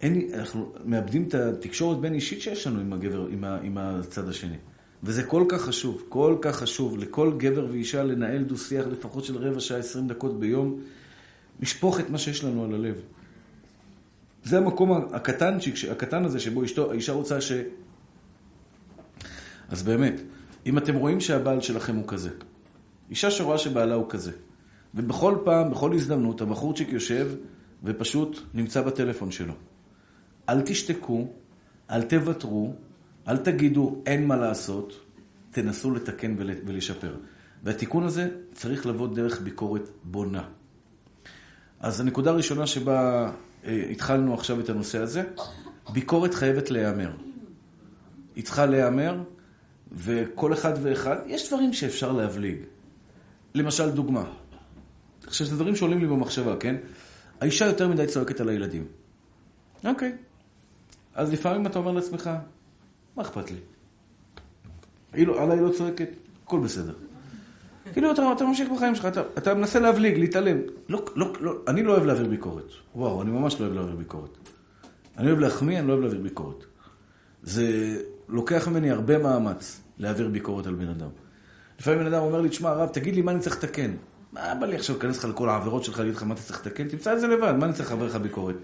אין, אנחנו מאבדים את התקשורת בין אישית שיש לנו עם הגבר, עם, ה, עם הצד השני. וזה כל כך חשוב, כל כך חשוב לכל גבר ואישה לנהל דו-שיח לפחות של רבע שעה, עשרים דקות ביום, משפוך את מה שיש לנו על הלב. זה המקום הקטן, הקטן הזה שבו אשתו, האישה רוצה ש... אז באמת, אם אתם רואים שהבעל שלכם הוא כזה, אישה שרואה שבעלה הוא כזה, ובכל פעם, בכל הזדמנות, הבחורצ'יק יושב ופשוט נמצא בטלפון שלו. אל תשתקו, אל תוותרו, אל תגידו אין מה לעשות, תנסו לתקן ולשפר. והתיקון הזה צריך לבוא דרך ביקורת בונה. אז הנקודה הראשונה שבה התחלנו עכשיו את הנושא הזה, ביקורת חייבת להיאמר. היא צריכה להיאמר, וכל אחד ואחד, יש דברים שאפשר להבליג. למשל, דוגמה. עכשיו, זה דברים שעולים לי במחשבה, כן? האישה יותר מדי צועקת על הילדים. אוקיי. אז לפעמים אתה אומר לעצמך, מה אכפת לי? עליי לא צועקת, הכל בסדר. כאילו, אתה, אתה ממשיך בחיים שלך, אתה, אתה מנסה להבליג, להתעלם. לא, לא, לא, אני לא אוהב להעביר ביקורת. וואו, אני ממש לא אוהב להעביר ביקורת. אני אוהב להחמיא, אני לא אוהב להעביר ביקורת. זה לוקח ממני הרבה מאמץ להעביר ביקורת על בן אדם. לפעמים בן אדם אומר לי, תשמע, רב, תגיד לי מה אני צריך לתקן. מה בא לי עכשיו, כנס לך לכל העבירות שלך, להגיד לך מה אתה צריך לתקן, תמצא את זה לבד, מה אני צריך להעביר לך ביקורת.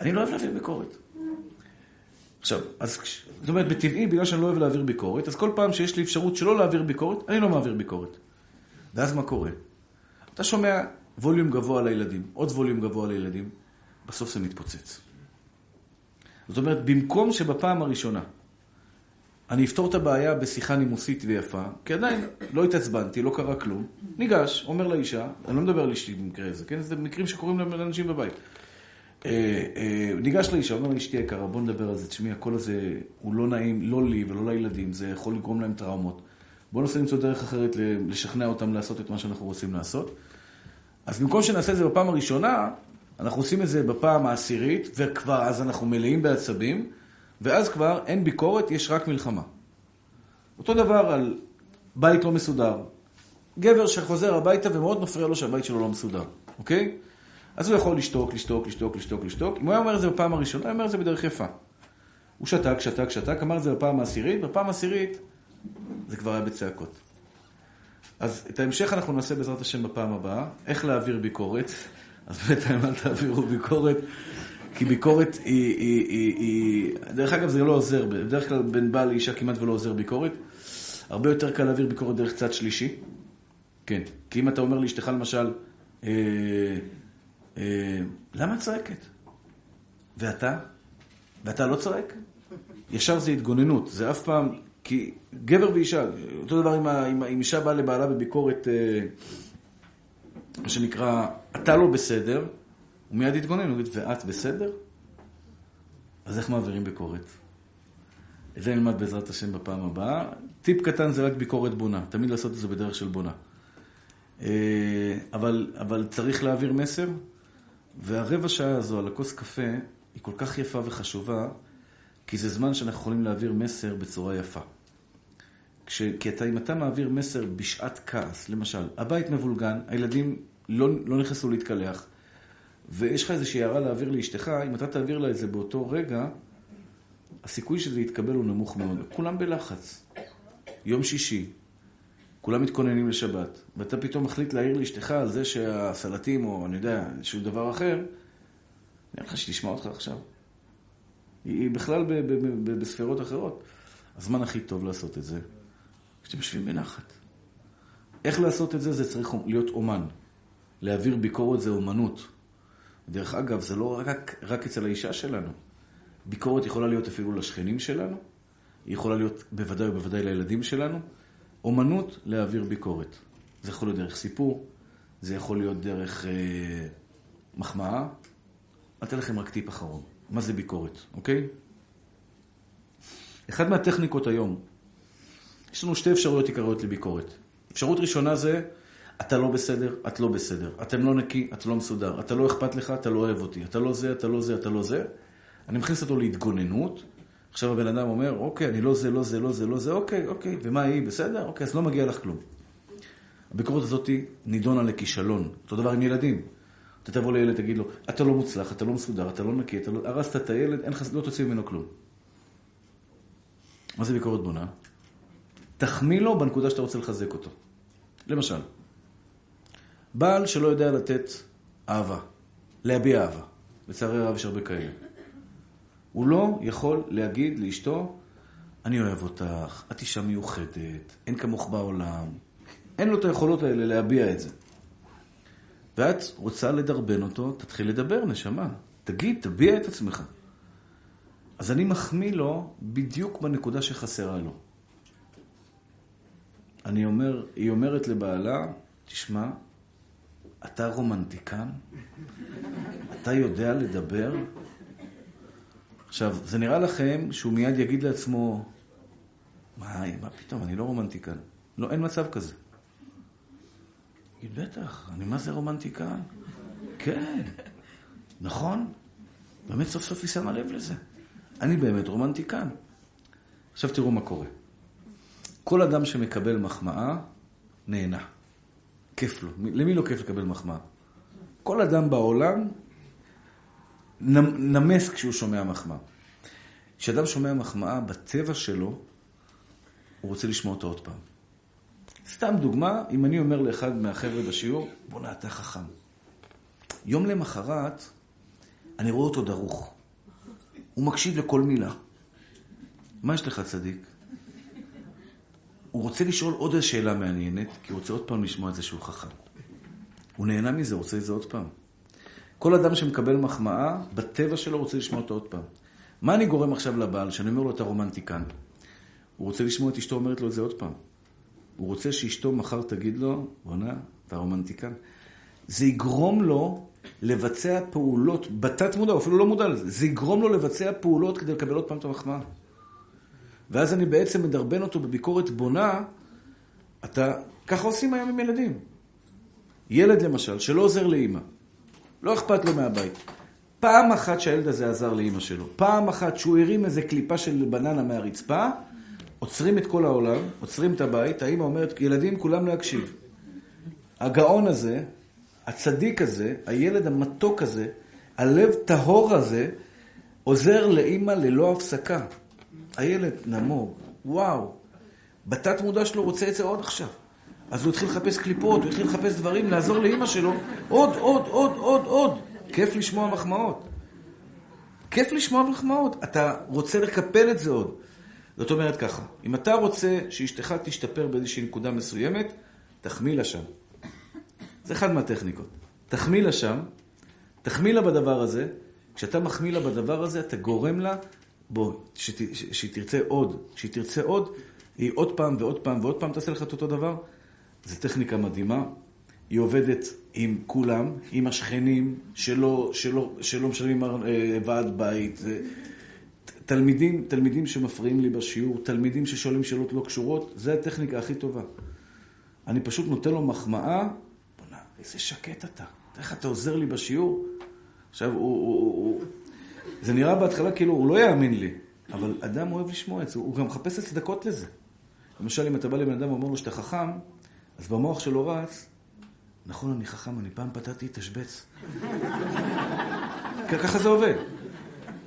אני לא אוהב להעביר ביקורת. עכשיו, אז, זאת אומרת, בטבעי, בגלל שאני לא אוהב להעביר ביקורת, אז כל פעם שיש לי אפשרות שלא להעביר ביקורת, אני לא מעביר ביקורת. ואז מה קורה? אתה שומע ווליום גבוה על הילדים, עוד ווליום גבוה על הילדים, בסוף זה מתפוצץ. זאת אומרת, במקום שבפעם הראשונה אני אפתור את הבעיה בשיחה נימוסית ויפה, כי עדיין לא התעצבנתי, לא קרה כלום, ניגש, אומר לאישה, אני לא מדבר על אשתי במקרה הזה, כן? זה מקרים שקורים לאנשים בבית. ניגש לאישה, אומר לאשתי יקרה, בוא נדבר על זה, תשמעי, הכל הזה הוא לא נעים, לא לי ולא לילדים, זה יכול לגרום להם טראומות. בוא ננסה למצוא דרך אחרת לשכנע אותם לעשות את מה שאנחנו רוצים לעשות. אז במקום שנעשה את זה בפעם הראשונה, אנחנו עושים את זה בפעם העשירית, וכבר אז אנחנו מלאים בעצבים, ואז כבר אין ביקורת, יש רק מלחמה. אותו דבר על בית לא מסודר. גבר שחוזר הביתה ומאוד מפריע לו שהבית שלו לא מסודר, אוקיי? אז הוא יכול לשתוק, לשתוק, לשתוק, לשתוק, לשתוק. אם הוא היה אומר את זה בפעם הראשונה, הוא אומר את זה בדרך יפה. הוא שתק, שתק, שתק, אמר את זה בפעם העשירית, בפעם העשירית זה כבר היה בצעקות. אז את ההמשך אנחנו נעשה בעזרת השם בפעם הבאה, איך להעביר ביקורת. אז בינתיים אל תעבירו ביקורת, כי ביקורת היא, היא, היא, היא... דרך אגב זה לא עוזר, בדרך כלל בין בעל לאישה כמעט ולא עוזר ביקורת. הרבה יותר קל להעביר ביקורת דרך צד שלישי. כן, כי אם אתה אומר לאשתך למשל, אה, אה, למה את צועקת? ואתה? ואתה לא צועק? ישר זה התגוננות, זה אף פעם, כי גבר ואישה, אותו דבר אם אישה באה לבעלה בביקורת... אה, מה שנקרא, אתה לא בסדר, הוא מיד יתגונן, הוא יגיד, ואת בסדר? אז איך מעבירים ביקורת? את זה נלמד בעזרת השם בפעם הבאה. טיפ קטן זה רק ביקורת בונה, תמיד לעשות את זה בדרך של בונה. אבל, אבל צריך להעביר מסר, והרבע שעה הזו על הכוס קפה היא כל כך יפה וחשובה, כי זה זמן שאנחנו יכולים להעביר מסר בצורה יפה. כש... כי אתה, אם אתה מעביר מסר בשעת כעס, למשל, הבית מבולגן, הילדים לא, לא נכנסו להתקלח, ויש לך איזושהי הערה להעביר לאשתך, אם אתה תעביר לה את זה באותו רגע, הסיכוי שזה יתקבל הוא נמוך מאוד. כולם בלחץ. יום שישי, כולם מתכוננים לשבת, ואתה פתאום מחליט להעיר לאשתך על זה שהסלטים, או אני יודע, שהוא דבר אחר, אני חושב שתשמע אותך עכשיו. היא בכלל ב- ב- ב- ב- בספירות אחרות. הזמן הכי טוב לעשות את זה, כשאתם יושבים בנחת. איך לעשות את זה? זה צריך להיות אומן. להעביר ביקורת זה אומנות. דרך אגב, זה לא רק, רק אצל האישה שלנו. ביקורת יכולה להיות אפילו לשכנים שלנו, היא יכולה להיות בוודאי ובוודאי לילדים שלנו. אומנות להעביר ביקורת. זה יכול להיות דרך סיפור, זה יכול להיות דרך אה, מחמאה. אתן לכם רק טיפ אחרון. מה זה ביקורת, אוקיי? אחד מהטכניקות היום, יש לנו שתי אפשרויות עיקריות לביקורת. אפשרות ראשונה זה, אתה לא בסדר, את לא בסדר. אתם לא נקי, את לא מסודר. אתה לא אכפת לך, אתה לא אוהב אותי. אתה לא זה, אתה לא זה, אתה לא זה. אני מכניס אותו להתגוננות. עכשיו הבן אדם אומר, אוקיי, אני לא זה, לא זה, לא זה, לא זה, אוקיי, אוקיי. ומה היא? בסדר? אוקיי, אז לא מגיע לך כלום. הביקורת הזאת נידונה לכישלון. אותו דבר עם ילדים. אתה תבוא לילד, תגיד לו, אתה לא מוצלח, אתה לא מסודר, אתה לא נקי, אתה לא... הרסת את הילד, אין חס... לא תוציא ממנו כלום. מה זה ביקורת בונה? תחמיא לו בנקודה שאתה רוצה לחזק אותו. למשל, בעל שלא יודע לתת אהבה, להביע אהבה, לצערי הרב יש הרבה כאלה. הוא לא יכול להגיד לאשתו, אני אוהב אותך, את אישה מיוחדת, אין כמוך בעולם. אין לו את היכולות האלה להביע את זה. ואת רוצה לדרבן אותו, תתחיל לדבר, נשמה. תגיד, תביע את עצמך. אז אני מחמיא לו בדיוק בנקודה שחסרה לו. אני אומר, היא אומרת לבעלה, תשמע, אתה רומנטיקן? אתה יודע לדבר? עכשיו, זה נראה לכם שהוא מיד יגיד לעצמו, מה, מה פתאום, אני לא רומנטיקן. לא, אין מצב כזה. היא בטח, אני מה זה רומנטיקן? כן, נכון? באמת סוף סוף היא שמה לב לזה. אני באמת רומנטיקן. עכשיו תראו מה קורה. כל אדם שמקבל מחמאה, נהנה. כיף לו. למי לא כיף לקבל מחמאה? כל אדם בעולם נמס כשהוא שומע מחמאה. כשאדם שומע מחמאה בטבע שלו, הוא רוצה לשמוע אותה עוד פעם. סתם דוגמה, אם אני אומר לאחד מהחבר'ה בשיעור, בוא נעתה חכם. יום למחרת, אני רואה אותו דרוך. הוא מקשיב לכל מילה. מה יש לך, צדיק? הוא רוצה לשאול עוד שאלה מעניינת, כי הוא רוצה עוד פעם לשמוע את זה שהוא חכם. הוא נהנה מזה, הוא רוצה את זה עוד פעם. כל אדם שמקבל מחמאה, בטבע שלו רוצה לשמוע אותו עוד פעם. מה אני גורם עכשיו לבעל, שאני אומר לו את הרומנטיקן? הוא רוצה לשמוע את אשתו, אומרת לו את זה עוד פעם. הוא רוצה שאשתו מחר תגיד לו, בונה, אתה רומנטיקן. זה יגרום לו לבצע פעולות, בתת מודע, הוא אפילו לא מודע לזה, זה יגרום לו לבצע פעולות כדי לקבל עוד פעם את המחמאה. ואז אני בעצם מדרבן אותו בביקורת בונה, אתה, ככה עושים היום עם ילדים. ילד למשל, שלא עוזר לאמא, לא אכפת לו מהבית. פעם אחת שהילד הזה עזר לאמא שלו, פעם אחת שהוא הרים איזה קליפה של בננה מהרצפה, עוצרים את כל העולם, עוצרים את הבית, האמא אומרת, ילדים כולם להקשיב. הגאון הזה, הצדיק הזה, הילד המתוק הזה, הלב טהור הזה, עוזר לאמא ללא הפסקה. הילד נמוג, וואו, בתת מודע שלו רוצה את זה עוד עכשיו. אז הוא התחיל לחפש קליפות, הוא התחיל לחפש דברים, לעזור לאמא שלו, עוד, עוד, עוד, עוד, עוד. כיף לשמוע מחמאות. כיף לשמוע מחמאות. אתה רוצה לקפל את זה עוד. זאת אומרת ככה, אם אתה רוצה שאשתך תשתפר באיזושהי נקודה מסוימת, תחמיא לה שם. זה אחד מהטכניקות. תחמיא לה שם, תחמיא לה בדבר הזה, כשאתה מחמיא לה בדבר הזה, אתה גורם לה, בוא, שהיא תרצה עוד, שהיא תרצה עוד, היא עוד פעם ועוד פעם ועוד פעם תעשה לך את אותו דבר. זו טכניקה מדהימה, היא עובדת עם כולם, עם השכנים, שלא, שלא, שלא משלמים ועד בית, זה... תלמידים, תלמידים שמפריעים לי בשיעור, תלמידים ששואלים שאלות לא קשורות, זה הטכניקה הכי טובה. אני פשוט נותן לו מחמאה, בונה, איזה שקט אתה, איך אתה עוזר לי בשיעור? עכשיו, הוא, הוא, הוא, הוא... זה נראה בהתחלה כאילו, הוא לא יאמין לי, אבל אדם אוהב לשמוע את זה, הוא גם מחפש הצדקות לזה. למשל, אם אתה בא לבן אדם ואומר לו שאתה חכם, אז במוח שלו רץ, נכון, אני חכם, אני פעם פתעתי, תשבץ. ככה זה עובד.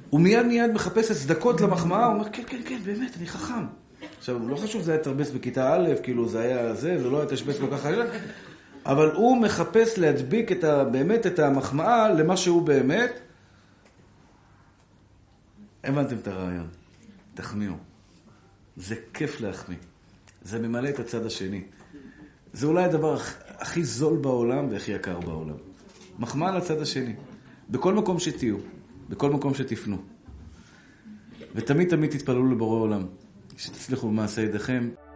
הוא מיד מיד מחפש הצדקות למחמאה, הוא אומר, כן, כן, כן, באמת, אני חכם. עכשיו, לא חשוב, זה היה תרבץ בכיתה א', כאילו זה היה זה, זה לא היה תשבץ כל כך חלילה, אבל הוא מחפש להדביק את ה, באמת את המחמאה למה שהוא באמת. הבנתם את הרעיון. תחמיאו. זה כיף להחמיא. זה ממלא את הצד השני. זה אולי הדבר הכי זול בעולם והכי יקר בעולם. מחמאה לצד השני. בכל מקום שתהיו, בכל מקום שתפנו. ותמיד תמיד תתפללו לבורא עולם. שתצליחו במעשה ידיכם.